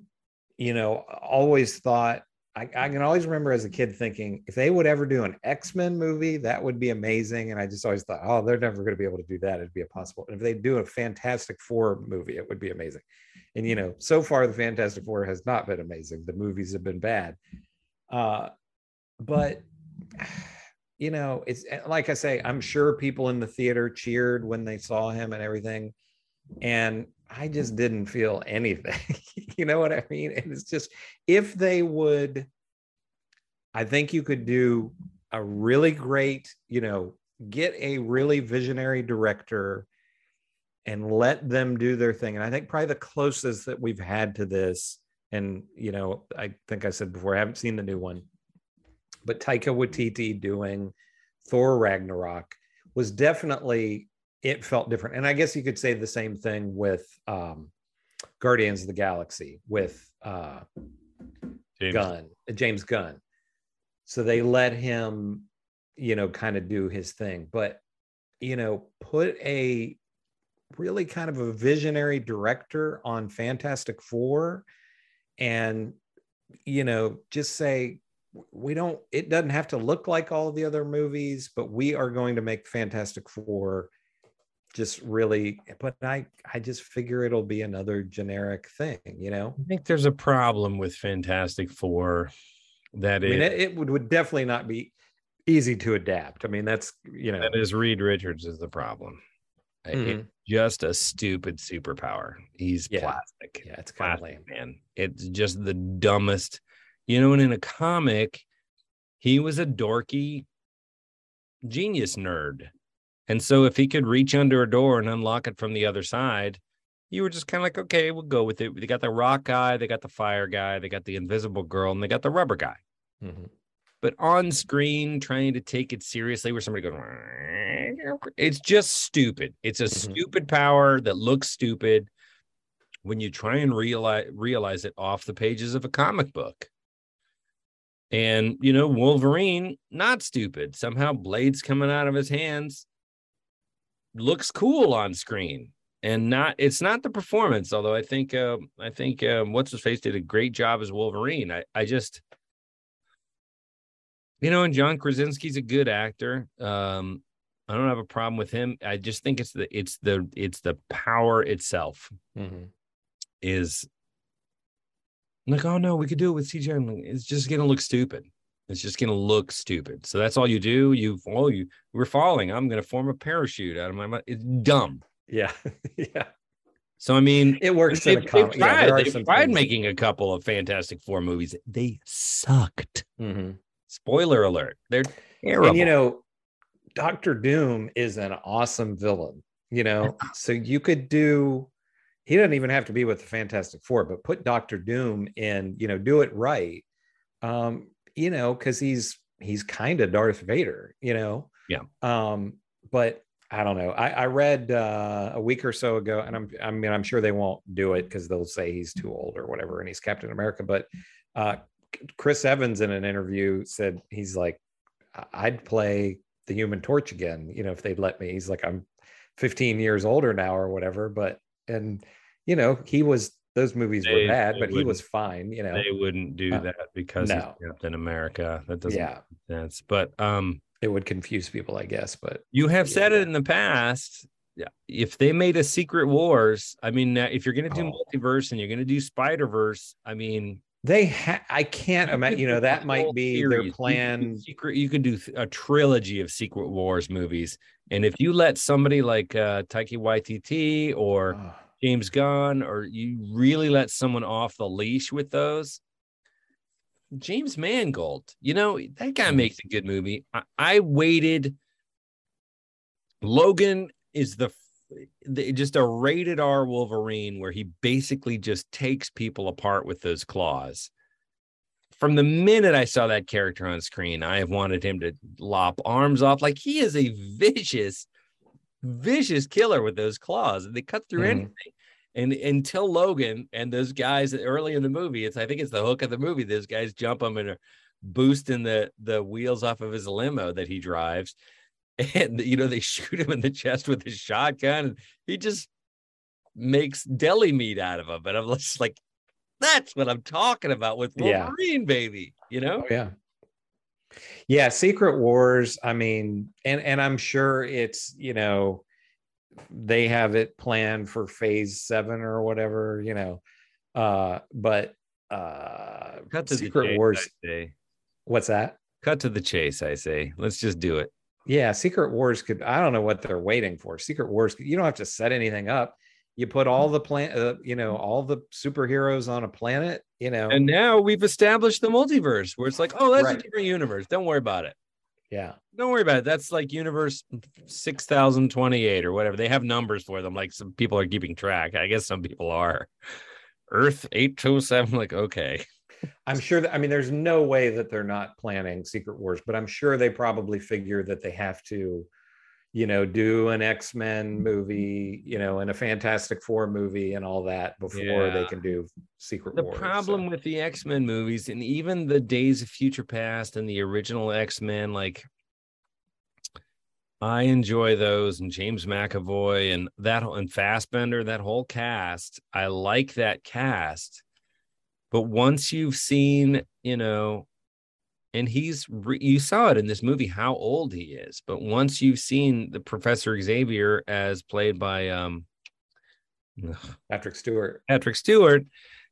you know, always thought, I, I can always remember as a kid thinking, if they would ever do an X-Men movie, that would be amazing. And I just always thought, oh, they're never going to be able to do that. It'd be impossible. And if they do a Fantastic Four movie, it would be amazing. And, you know, so far, the Fantastic Four has not been amazing. The movies have been bad. Uh, but... you know, it's like I say, I'm sure people in the theater cheered when they saw him and everything. And I just didn't feel anything. You know what I mean? And it's just, if they would, I think you could do a really great, you know, get a really visionary director and let them do their thing. And I think probably the closest that we've had to this, and, you know, I think I said before, I haven't seen the new one, but Taika Waititi doing Thor Ragnarok was definitely, it felt different. And I guess you could say the same thing with um, Guardians of the Galaxy with uh, James. Gunn, James Gunn. So they let him, you know, kind of do his thing. But, you know, put a really kind of a visionary director on Fantastic Four and, you know, just say, we don't, it doesn't have to look like all the other movies, but we are going to make Fantastic Four just really, but I, I just figure it'll be another generic thing, you know? I think there's a problem with Fantastic Four that I mean, it, it would, would definitely not be easy to adapt. I mean, that's, you know. That is Reed Richards is the problem. Mm-hmm. It's just a stupid superpower. He's yeah. plastic. Yeah, it's kind plastic, of lame. Man. It's just the dumbest. You know, and in a comic, he was a dorky genius nerd. And so if he could reach under a door and unlock it from the other side, you were just kind of like, okay, we'll go with it. They got the rock guy, they got the fire guy, they got the invisible girl, and they got the rubber guy. Mm-hmm. But on screen, trying to take it seriously where somebody goes, it's just stupid. It's a mm-hmm. stupid power that looks stupid when you try and realize, realize it off the pages of a comic book. And, you know, Wolverine, not stupid. Somehow blades coming out of his hands looks cool on screen, and not, it's not the performance. Although I think, uh, I think um, what's his face did a great job as Wolverine. I, I just, you know, and John Krasinski's a good actor. Um, I don't have a problem with him. I just think it's the, it's the, it's the power itself mm-hmm. is. I'm like, oh no, we could do it with C G I. It's just gonna look stupid. It's just gonna look stupid. So that's all you do. You oh, you we're falling. I'm gonna form a parachute out of my mouth. It's dumb. Yeah, yeah. So I mean, it works in a comic. Yeah, they tried making a couple of Fantastic Four movies. They sucked. Mm-hmm. Spoiler alert. They're terrible. And you know, Doctor Doom is an awesome villain. You know, so you could do. he doesn't even have to be with the Fantastic Four, but put Doctor Doom in, you know, do it right. Um, you know, because he's he's kind of Darth Vader, you know. Yeah. Um, but I don't know. I, I read uh, a week or so ago, and I'm I mean, I'm sure they won't do it because they'll say he's too old or whatever, and he's Captain America. But uh, Chris Evans in an interview said he's like, I'd play the Human Torch again, you know, if they'd let me. He's like, I'm fifteen years older now or whatever, but. And, you know, he was, those movies they, were bad, but he was fine, you know. They wouldn't do uh, that because no. he's Captain America. That doesn't yeah. make sense. But um, it would confuse people, I guess. But you have yeah. said it in the past. If they made a Secret Wars, I mean, if you're going to do oh. Multiverse and you're going to do Spider-Verse, I mean. They, ha- I can't imagine, you know, that might be series. Their plan. Secret, you could do a trilogy of Secret Wars movies. And if you let somebody like uh, Taika Waititi or oh. James Gunn, or you really let someone off the leash with those, James Mangold, you know, that guy makes a good movie. I, I waited. Logan is the just a rated R Wolverine where he basically just takes people apart with those claws. From the minute I saw that character on screen, I have wanted him to lop arms off. Like, he is a vicious, vicious killer with those claws, and they cut through mm. anything. And until Logan and those guys early in the movie, it's I think it's the hook of the movie. Those guys jump him and are boosting the the wheels off of his limo that he drives. And, you know, they shoot him in the chest with his shotgun, and he just makes deli meat out of him. And I'm just like, that's what I'm talking about with Wolverine, yeah. baby, you know? Oh, yeah. Yeah. Secret Wars. I mean, and, and I'm sure it's, you know, they have it planned for phase seven or whatever, you know, uh, but uh, cut to Secret the chase, Wars. I say. What's that? Cut to the chase. I say, let's just do it. Yeah, Secret Wars could, I don't know what they're waiting for. Secret Wars, you don't have to set anything up. You put all the plan, uh, you know, all the superheroes on a planet, you know. And now we've established the multiverse where it's like, oh, that's right. a different universe. Don't worry about it. Yeah. Don't worry about it. That's like universe six thousand twenty-eight or whatever. They have numbers for them. Like, some people are keeping track. I guess some people are. Earth eight two seven, like, okay. I'm sure that, I mean, there's no way that they're not planning Secret Wars, but I'm sure they probably figure that they have to, you know, do an X-Men movie, you know, and a Fantastic Four movie and all that before yeah. they can do Secret the Wars. The problem so. with the X-Men movies, and even the Days of Future Past and the original X-Men, like, I enjoy those, and James McAvoy and that, and Fassbender, that whole cast. I like that cast. But once you've seen, you know, and he's, re- you saw it in this movie, how old he is. But once you've seen the Professor Xavier as played by um, Patrick Stewart, Patrick Stewart,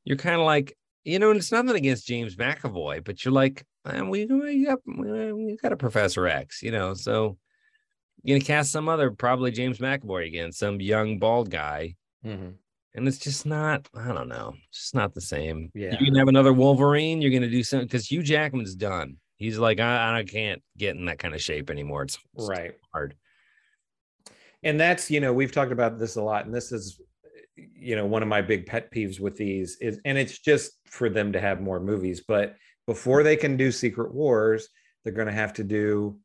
you're kind of like, you know, and it's nothing against James McAvoy, but you're like, man, we, we, got, we got a Professor X, you know, so you're going to cast some other, probably James McAvoy again, some young bald guy. Mm-hmm. And it's just not, I don't know, just not the same. Yeah. You can have another Wolverine. You're going to do something because Hugh Jackman's done. He's like, I, I can't get in that kind of shape anymore. It's, it's right. hard. And that's, you know, we've talked about this a lot. And this is, you know, one of my big pet peeves with these is, and it's just for them to have more movies. But before they can do Secret Wars, they're going to have to do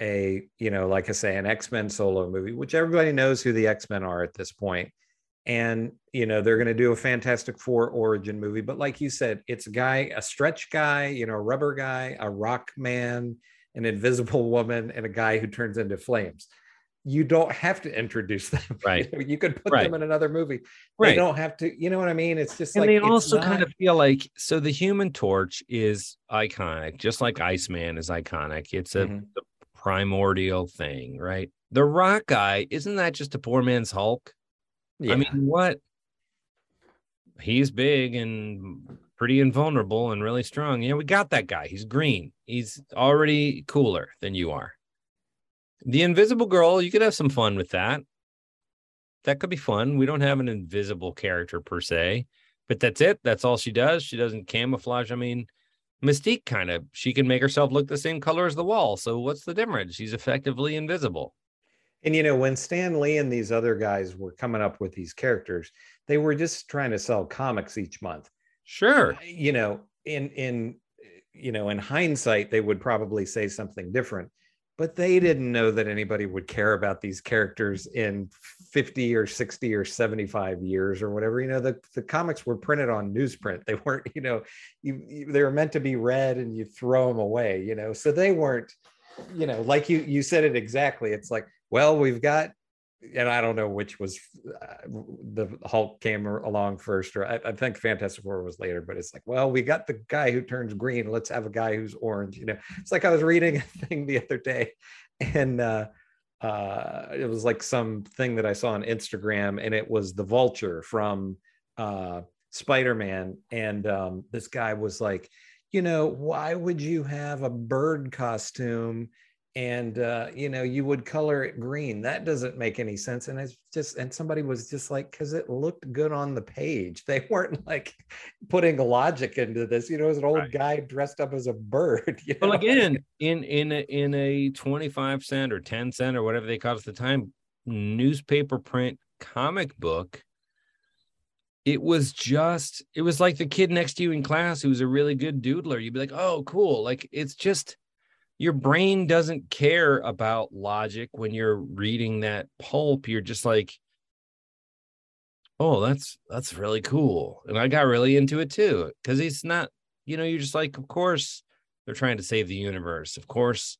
a, you know, like I say, an X-Men solo movie, which everybody knows who the X-Men are at this point. And, you know, they're going to do a Fantastic Four origin movie. But like you said, it's a guy, a stretch guy, you know, a rubber guy, a rock man, an invisible woman, and a guy who turns into flames. You don't have to introduce them. Right. You know, you could put right. them in another movie. Right. They don't have to, you know what I mean? It's just and like. And they also not... kind of feel like, so the Human Torch is iconic, just like Iceman is iconic. It's a, mm-hmm. a primordial thing, right? The rock guy, isn't that just a poor man's Hulk? Yeah. I mean, what? He's big and pretty invulnerable and really strong. Yeah, we got that guy. He's green. He's already cooler than you are. The Invisible Girl, you could have some fun with that. That could be fun. We don't have an invisible character per se, but that's it. That's all she does. She doesn't camouflage. I mean, Mystique kind of, she can make herself look the same color as the wall. So what's the difference? She's effectively invisible. And, you know, when Stan Lee and these other guys were coming up with these characters, they were just trying to sell comics each month. Sure. You know, in, in, you know, in hindsight, they would probably say something different, but they didn't know that anybody would care about these characters in fifty or sixty or seventy-five years or whatever. You know, the, the comics were printed on newsprint. They weren't, you know, you, you, they were meant to be read and you throw them away, you know, so they weren't, you know, like you, you said it exactly. It's like, well, we've got, and I don't know which was uh, the Hulk came along first, or I, I think Fantastic Four was later, but it's like, well, we got the guy who turns green. Let's have a guy who's orange. You know, it's like I was reading a thing the other day and uh, uh, it was like some thing that I saw on Instagram, and it was the Vulture from uh, Spider-Man. And um, this guy was like, you know, why would you have a bird costume? And, uh, you know, you would color it green. That doesn't make any sense. And it's just, and somebody was just like, cause it looked good on the page. They weren't like putting logic into this, you know, as an old right. guy dressed up as a bird. You know? Well, again, in, in, a, in a twenty-five cent or ten cent or whatever they cost at the time, newspaper print comic book, it was just, it was like the kid next to you in class who was a really good doodler. You'd be like, oh, cool. Like, it's just, your brain doesn't care about logic when you're reading that pulp. You're just like, oh, that's that's really cool. And I got really into it, too, because it's not, you know, you're just like, of course, they're trying to save the universe. Of course,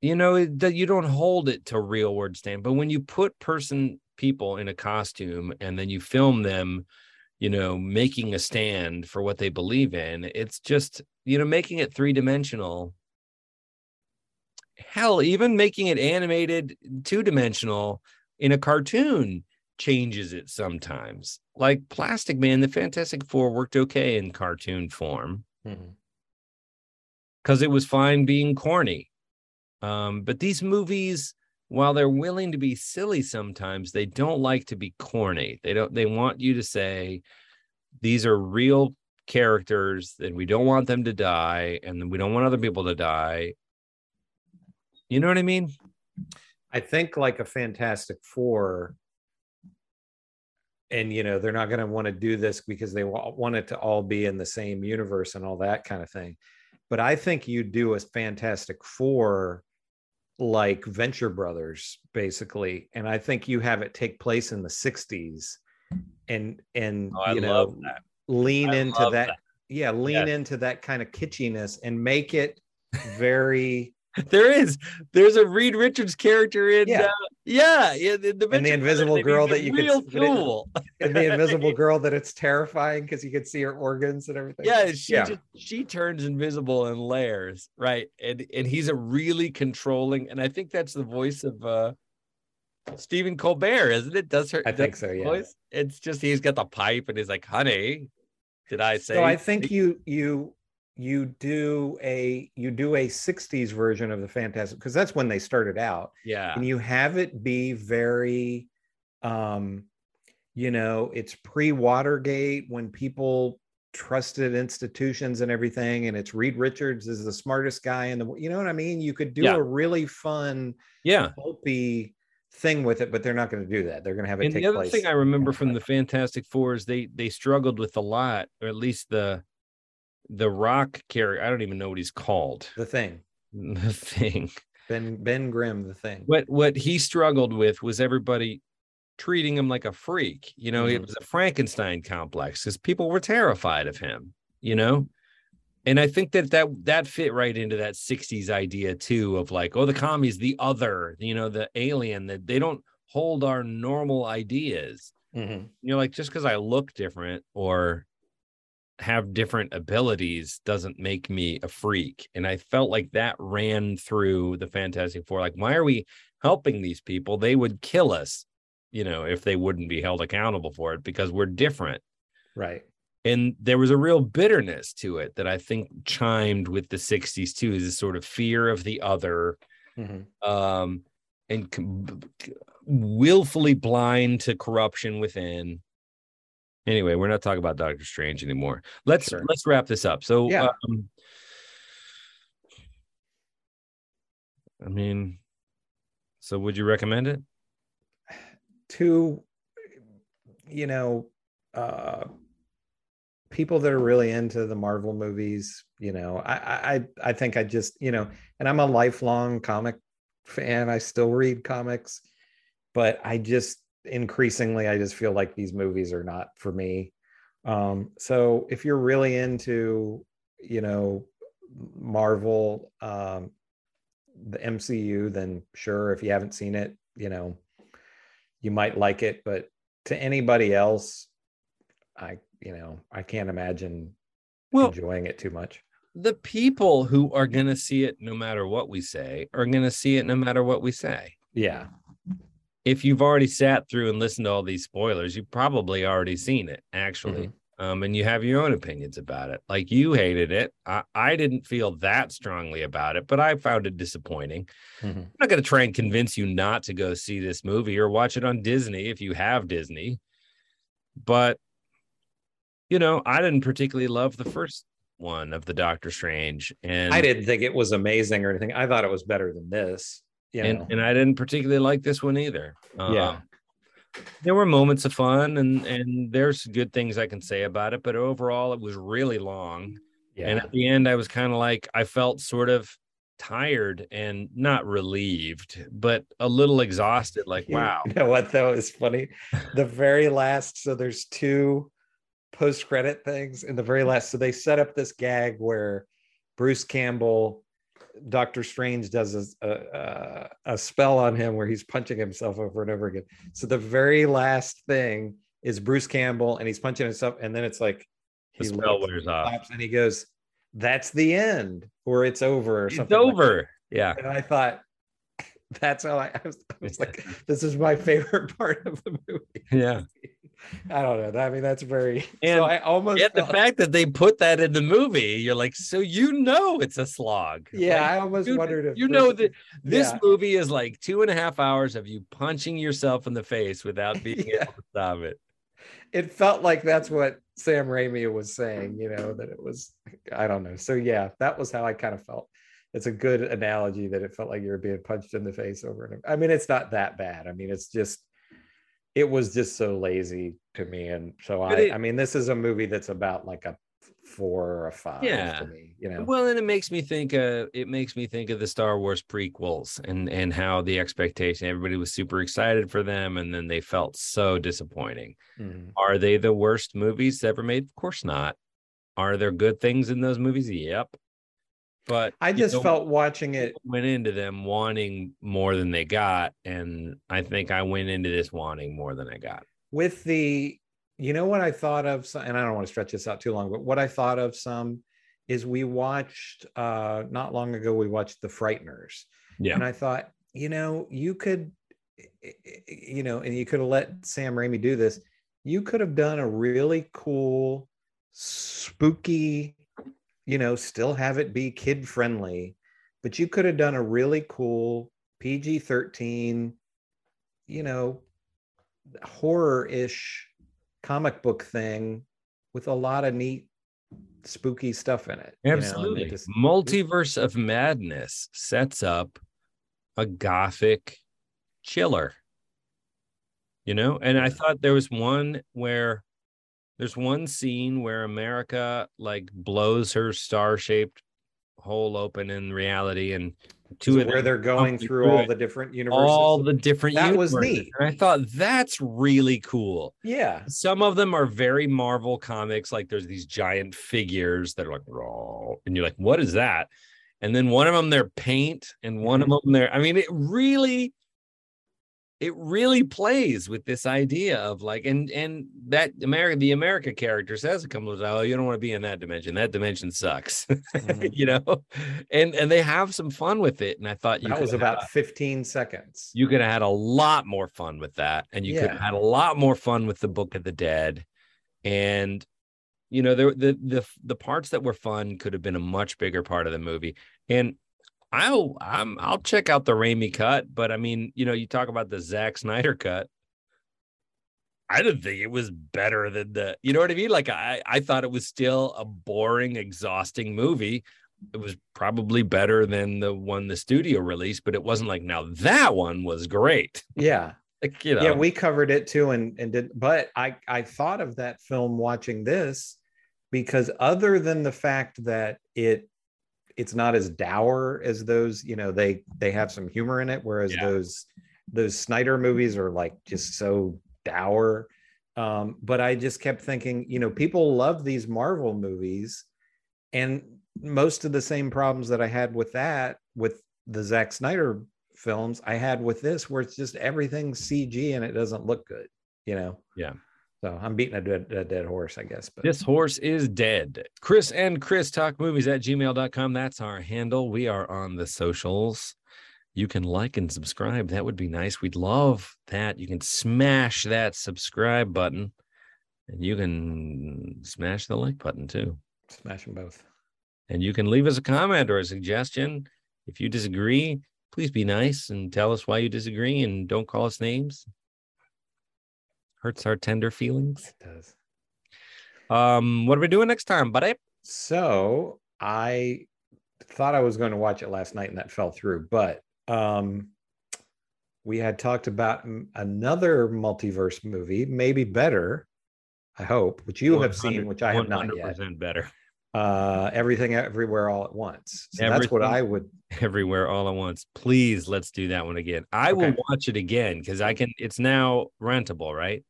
you know, it, you don't hold it to real world stand. But when you put person people in a costume and then you film them, you know, making a stand for what they believe in, it's just, you know, making it three-dimensional. Hell, even making it animated two-dimensional in a cartoon changes it sometimes. Like Plastic Man, the Fantastic Four worked okay in cartoon form because mm-hmm. it was fine being corny. Um, but these movies, while they're willing to be silly sometimes, they don't like to be corny. They don't. They want you to say, these are real characters and we don't want them to die and we don't want other people to die. You know what I mean? I think like a Fantastic Four, and, you know, they're not going to want to do this because they want it to all be in the same universe and all that kind of thing. But I think you do a Fantastic Four like Venture Brothers, basically. And I think you have it take place in the sixties and, and oh, you know, that. lean I into that, that. Yeah. Lean yes. into that kind of kitschiness and make it very, there is, there's a Reed Richards character in, yeah. Uh, yeah, yeah. The, the and the invisible girl that you real could, cool. and the invisible girl that it's terrifying because you could see her organs and everything. Yeah. She, yeah. Just, she turns invisible in layers. Right. And, and he's a really controlling. And I think that's the voice of, uh, Stephen Colbert, isn't it? Does her, I think so. Yeah. Voice? It's just, he's got the pipe and he's like, honey, did I say? So I think you, you, you do a, you do a sixties version of the Fantastic, because that's when they started out. Yeah. And you have it be very, um, you know, it's pre-Watergate when people trusted institutions and everything, and it's Reed Richards is the smartest guy in the, you know what I mean? You could do yeah. a really fun, yeah, pulpy thing with it, but they're not going to do that. They're going to have it and take place. And the other place. thing I remember from the Fantastic Four is they they struggled with a lot, or at least the the Rock character. I don't even know what he's called. The Thing. The Thing. Ben Ben Grimm, the Thing. What what he struggled with was everybody treating him like a freak. You know, mm-hmm. it was a Frankenstein complex because people were terrified of him. You know. And I think that, that that fit right into that sixties idea, too, of like, oh, the commies, the other, you know, the alien, that they don't hold our normal ideas. Mm-hmm. You know, like just because I look different or have different abilities doesn't make me a freak. And I felt like that ran through the Fantastic Four. Like, why are we helping these people? They would kill us, you know, if they wouldn't be held accountable for it because we're different. Right. And there was a real bitterness to it that I think chimed with the sixties, too, is this sort of fear of the other, mm-hmm. um, and com- willfully blind to corruption within. Anyway, we're not talking about Doctor Strange anymore. Let's sure. let's wrap this up. So, yeah. um, I mean, So would you recommend it? To, you know, uh, people that are really into the Marvel movies, you know, I, I, I think I just, you know, and I'm a lifelong comic fan. I still read comics, but I just increasingly, I just feel like these movies are not for me. Um, so if you're really into, you know, Marvel, um, the M C U, then sure. If you haven't seen it, you know, you might like it, but to anybody else, I, you know, I can't imagine well, enjoying it too much. The people who are going to see it, no matter what we say, are going to see it no matter what we say. Yeah. If you've already sat through and listened to all these spoilers, you've probably already seen it, actually. Mm-hmm. Um, and you have your own opinions about it. Like, you hated it. I, I didn't feel that strongly about it, but I found it disappointing. Mm-hmm. I'm not going to try and convince you not to go see this movie or watch it on Disney if you have Disney. But, you know, I didn't particularly love the first one of the Doctor Strange. And I didn't think it was amazing or anything. I thought it was better than this. You know. And, and I didn't particularly like this one either. Uh, yeah. There were moments of fun, and, and there's good things I can say about it, but overall it was really long. Yeah. And at the end, I was kind of like, I felt sort of tired and not relieved, but a little exhausted. Like, wow. You know what though is funny? The very last, so there's two post-credit things in the very last. So they set up this gag where Bruce Campbell, Doctor Strange does a, a, a spell on him where he's punching himself over and over again. So the very last thing is Bruce Campbell and he's punching himself, and then it's like the he spell wears off, and he goes, "That's the end," or "It's over," or it's something. It's over, like, yeah. And I thought, that's how I, I, was, I was like, "This is my favorite part of the movie." Yeah. I don't know. I mean, that's very. And so I almost at the felt, fact that they put that in the movie, you're like, so you know it's a slog. Yeah, like, I almost you, wondered if you Bruce, know that this yeah. movie is like two and a half hours of you punching yourself in the face without being yeah. able to stop it. It felt like that's what Sam Raimi was saying. You know that it was. I don't know. So yeah, that was how I kind of felt. It's a good analogy that it felt like you were being punched in the face over and over. I mean, it's not that bad. I mean, it's just. It was just so lazy to me. And so I, it, I mean, this is a movie that's about like a four or a five yeah. to me, you know? Well, and it makes me think, uh, it makes me think of the Star Wars prequels and, and how the expectation, everybody was super excited for them. And then they felt so disappointing. Mm-hmm. Are they the worst movies ever made? Of course not. Are there good things in those movies? Yep. But I just felt watching it, went into them wanting more than they got. And I think I went into this wanting more than I got. With the, you know what I thought of, and I don't want to stretch this out too long, but what I thought of some is we watched, uh, not long ago, we watched The Frighteners. Yeah. And I thought, you know, you could, you know, and you could have let Sam Raimi do this. You could have done a really cool, spooky, you know, still have it be kid friendly, but you could have done a really cool P G thirteen, you know, horror-ish comic book thing with a lot of neat, spooky stuff in it. Absolutely. You know, just... Multiverse of Madness sets up a gothic chiller, you know? And I thought there was one where There's one scene where America like blows her star-shaped hole open in reality, and two so of them where they're going through, through all it. the different universes. All the different that universes. was neat. And I thought that's really cool. Yeah. Some of them are very Marvel comics, like there's these giant figures that are like raw, and you're like, what is that? And then one of them they're paint, and one mm-hmm. of them they're. I mean, it really. It really plays with this idea of like, and and that America, the America character says a couple of times, oh, you don't want to be in that dimension. That dimension sucks, mm-hmm. you know? And and they have some fun with it. And I thought you that was about had, fifteen seconds. You could have had a lot more fun with that. And you yeah. could have had a lot more fun with the Book of the Dead. And, you know, the, the, the, the parts that were fun could have been a much bigger part of the movie. And I'll I'm, I'll check out the Raimi cut, but I mean, you know, you talk about the Zack Snyder cut. I didn't think it was better than the, you know what I mean? Like I I thought it was still a boring, exhausting movie. it was probably better than the one the studio released, but it wasn't like, now that one was great. Yeah. Like, you know. Yeah, we covered it too, and and did. But I I thought of that film watching this, because other than the fact that it it's not as dour as those, you know, they they have some humor in it, whereas yeah. those those Snyder movies are like just so dour. Um, but I just kept thinking, you know, people love these Marvel movies, and most of the same problems that I had with that, with the Zack Snyder films, I had with this, where it's just everything's C G and it doesn't look good, you know. Yeah. So I'm beating a dead, a dead horse, I guess. But this horse is dead. Chris and Chris Talk Movies at gmail dot com. That's our handle. We are on the socials. You can like and subscribe. That would be nice. We'd love that. You can smash that subscribe button, and you can smash the like button too. Smash them both. And you can leave us a comment or a suggestion. If you disagree, please be nice and tell us why you disagree, and don't call us names. Hurts our tender feelings. It does. Um, what are we doing next time, buddy? So I thought I was going to watch it last night, and that fell through. But um, we had talked about another multiverse movie, maybe better, I hope, which you have seen, which I have not yet. one hundred percent better. Uh, everything, everywhere, all at once. So everything, that's what I would. Everywhere, all at once. Please, let's do that one again. I okay. will watch it again, because I can. It's now rentable, right?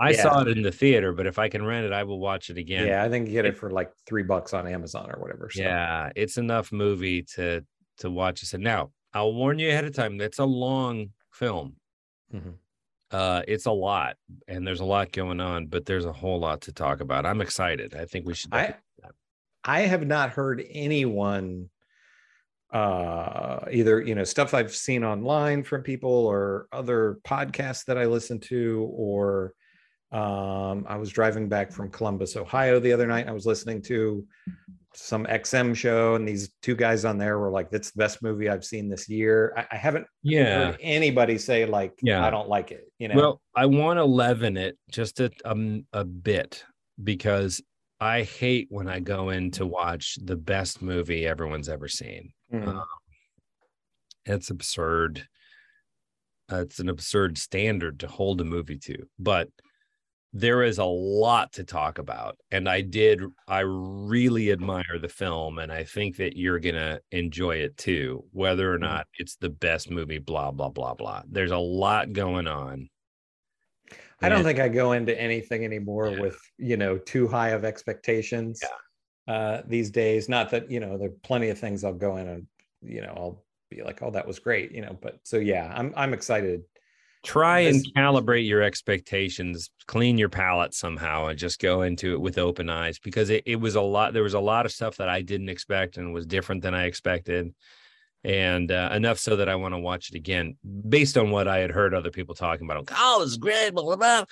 I yeah. saw it in the theater, but if I can rent it, I will watch it again. Yeah, I think you get it for like three bucks on Amazon or whatever. So. Yeah, it's enough movie to to watch. I said, now I'll warn you ahead of time. That's a long film. Mm-hmm. Uh, it's a lot, and there's a lot going on, but there's a whole lot to talk about. I'm excited. I think we should. I, I have not heard anyone uh, either, you know, stuff I've seen online from people or other podcasts that I listen to, or um, I was driving back from Columbus, Ohio the other night, and I was listening to some X M show, and these two guys on there were like, that's the best movie I've seen this year. I, I haven't yeah. heard anybody say like, yeah. I don't like it. You know, well, I want to leaven it just a, um, a bit, because I hate when I go in to watch the best movie everyone's ever seen. Mm. Um, it's absurd. Uh, it's an absurd standard to hold a movie to, but there is a lot to talk about, and I did. I really admire the film, and I think that you're gonna enjoy it too, whether or not it's the best movie. Blah blah blah blah. There's a lot going on. I don't think I go into anything anymore yeah. with, you know, too high of expectations yeah. uh, these days. Not that, you know, there are plenty of things I'll go in and, you know, I'll be like, oh, that was great, you know. But so yeah, I'm I'm excited. Try and calibrate your expectations, clean your palate somehow, and just go into it with open eyes, because it, it was a lot. There was a lot of stuff that I didn't expect and was different than I expected. And uh, enough so that I want to watch it again based on what I had heard other people talking about. Oh, this is great. Blah, blah, blah.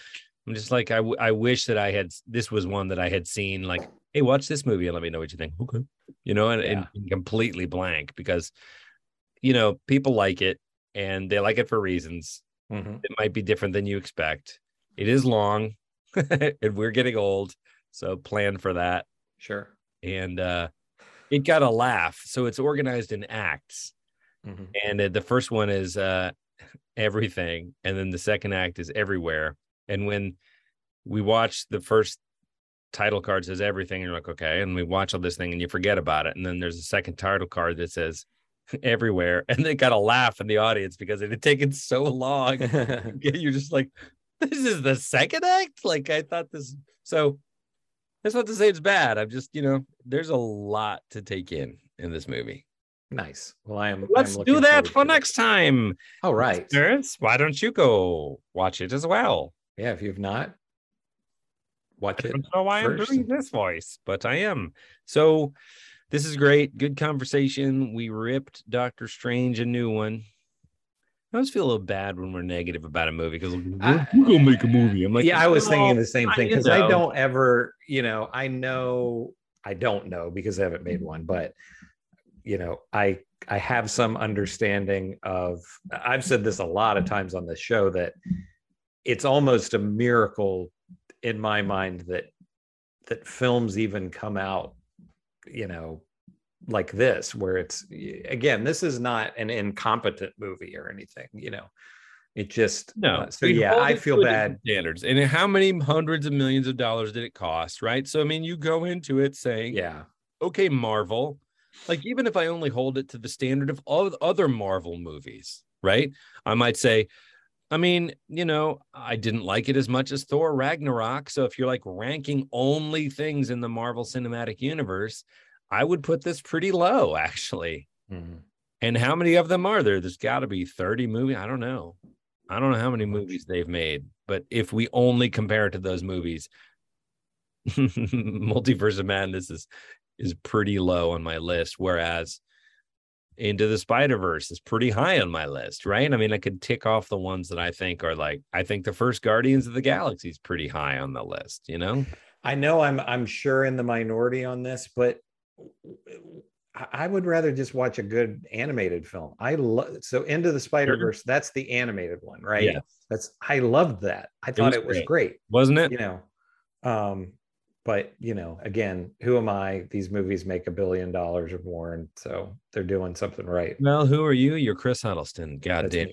I'm just like, I, w- I wish that I had, this was one that I had seen like, hey, watch this movie and let me know what you think. Okay. You know, and, yeah. and completely blank, because, you know, people like it and they like it for reasons. Mm-hmm. It might be different than you expect. It is long, and we're getting old, so plan for that. Sure. And uh, it got a laugh, so it's organized in acts. Mm-hmm. And uh, the first one is uh, everything, and then the second act is everywhere. And when we watch the first title card says everything, and you're like, okay. And we watch all this thing, and you forget about it. And then there's a second title card that says everywhere, and they got a laugh in the audience because it had taken so long. You're just like, this is the second act? Like, I thought this. So that's not to say it's bad. I'm just, you know, there's a lot to take in in this movie. Nice. Well, I am. Let's I'm do that for next time. All right. Terrence, why don't you go watch it as well? Yeah, if you've not, watch it. I don't know why first. I'm doing this voice, but I am. So this is great. Good conversation. We ripped Doctor Strange a new one. I always feel a little bad when we're negative about a movie, because we're going to make a movie. I'm like, yeah, I was oh, thinking the same thing, because I don't ever, you know, I know, I don't know, because I haven't made one, but, you know, I, I have some understanding of, I've said this a lot of times on this show, that it's almost a miracle in my mind that, that films even come out, you know, like this, where it's, again, this is not an incompetent movie or anything, you know. It just no. Uh, so yeah, I feel bad. Standards, and how many hundreds of millions of dollars did it cost, right? So I mean, you go into it saying, yeah, okay, Marvel. Like even if I only hold it to the standard of all the other Marvel movies, right? I might say, I mean, you know, I didn't like it as much as Thor Ragnarok. So if you're like ranking only things in the Marvel Cinematic Universe, I would put this pretty low, actually. Mm-hmm. And how many of them are there? There's got to be thirty movies. I don't know. I don't know how many movies they've made, but if we only compare it to those movies, Multiverse of Madness is, is pretty low on my list, whereas Into the Spider-Verse is pretty high on my list, right? I mean, I could tick off the ones that I think are like, I think the first Guardians of the Galaxy is pretty high on the list, you know? I know I'm I'm sure in the minority on this, but I would rather just watch a good animated film. I love so Into the Spider-Verse. Sure. That's the animated one, right? Yeah. That's I loved that. I thought it was, it was great. great, wasn't it? You know, um, but you know, again, who am I? These movies make a billion dollars or more, and so they're doing something right. Well, who are you? You're Chris Huddleston. God that's damn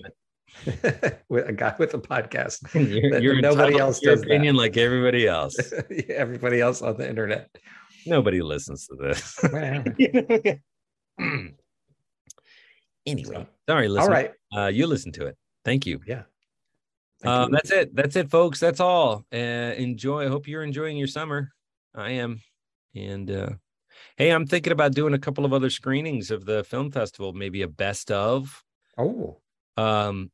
it. With a guy with a podcast. You're, you're nobody else your does opinion that. Like everybody else. Everybody else on the internet. Nobody listens to this. Well, you know? Anyway, so, sorry, listen. All right. Uh, you listen to it. Thank you. Yeah. Thank uh, you. That's it. That's it, folks. That's all. Uh, enjoy. I hope you're enjoying your summer. I am. And uh, hey, I'm thinking about doing a couple of other screenings of the film festival, maybe a best of. Oh. Um,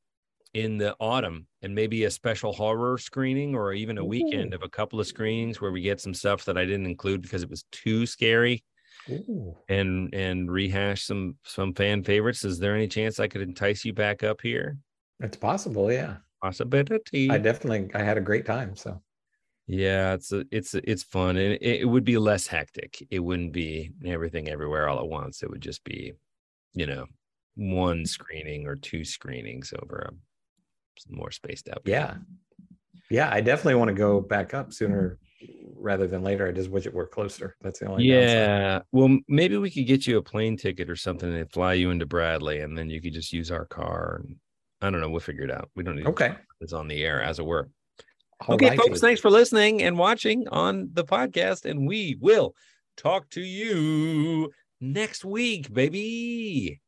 in the autumn, and maybe a special horror screening or even a weekend Ooh. Of a couple of screenings where we get some stuff that I didn't include because it was too scary Ooh. and and rehash some some fan favorites. Is there any chance I could entice you back up here? It's possible. Yeah. Possibility. I definitely, I had a great time. So yeah, it's a, it's a, it's fun. And it, it would be less hectic. It wouldn't be everything everywhere all at once. It would just be, you know, one screening or two screenings over a more spaced out. Yeah. Yeah. I definitely want to go back up sooner rather than later. I just wish it were closer. That's the only Yeah. downside. Well, maybe we could get you a plane ticket or something and fly you into Bradley, and then you could just use our car. And I don't know. We'll figure it out. We don't need okay. It's on the air, as it were. All okay, right, folks. Thanks for listening and watching on the podcast. And we will talk to you next week, baby.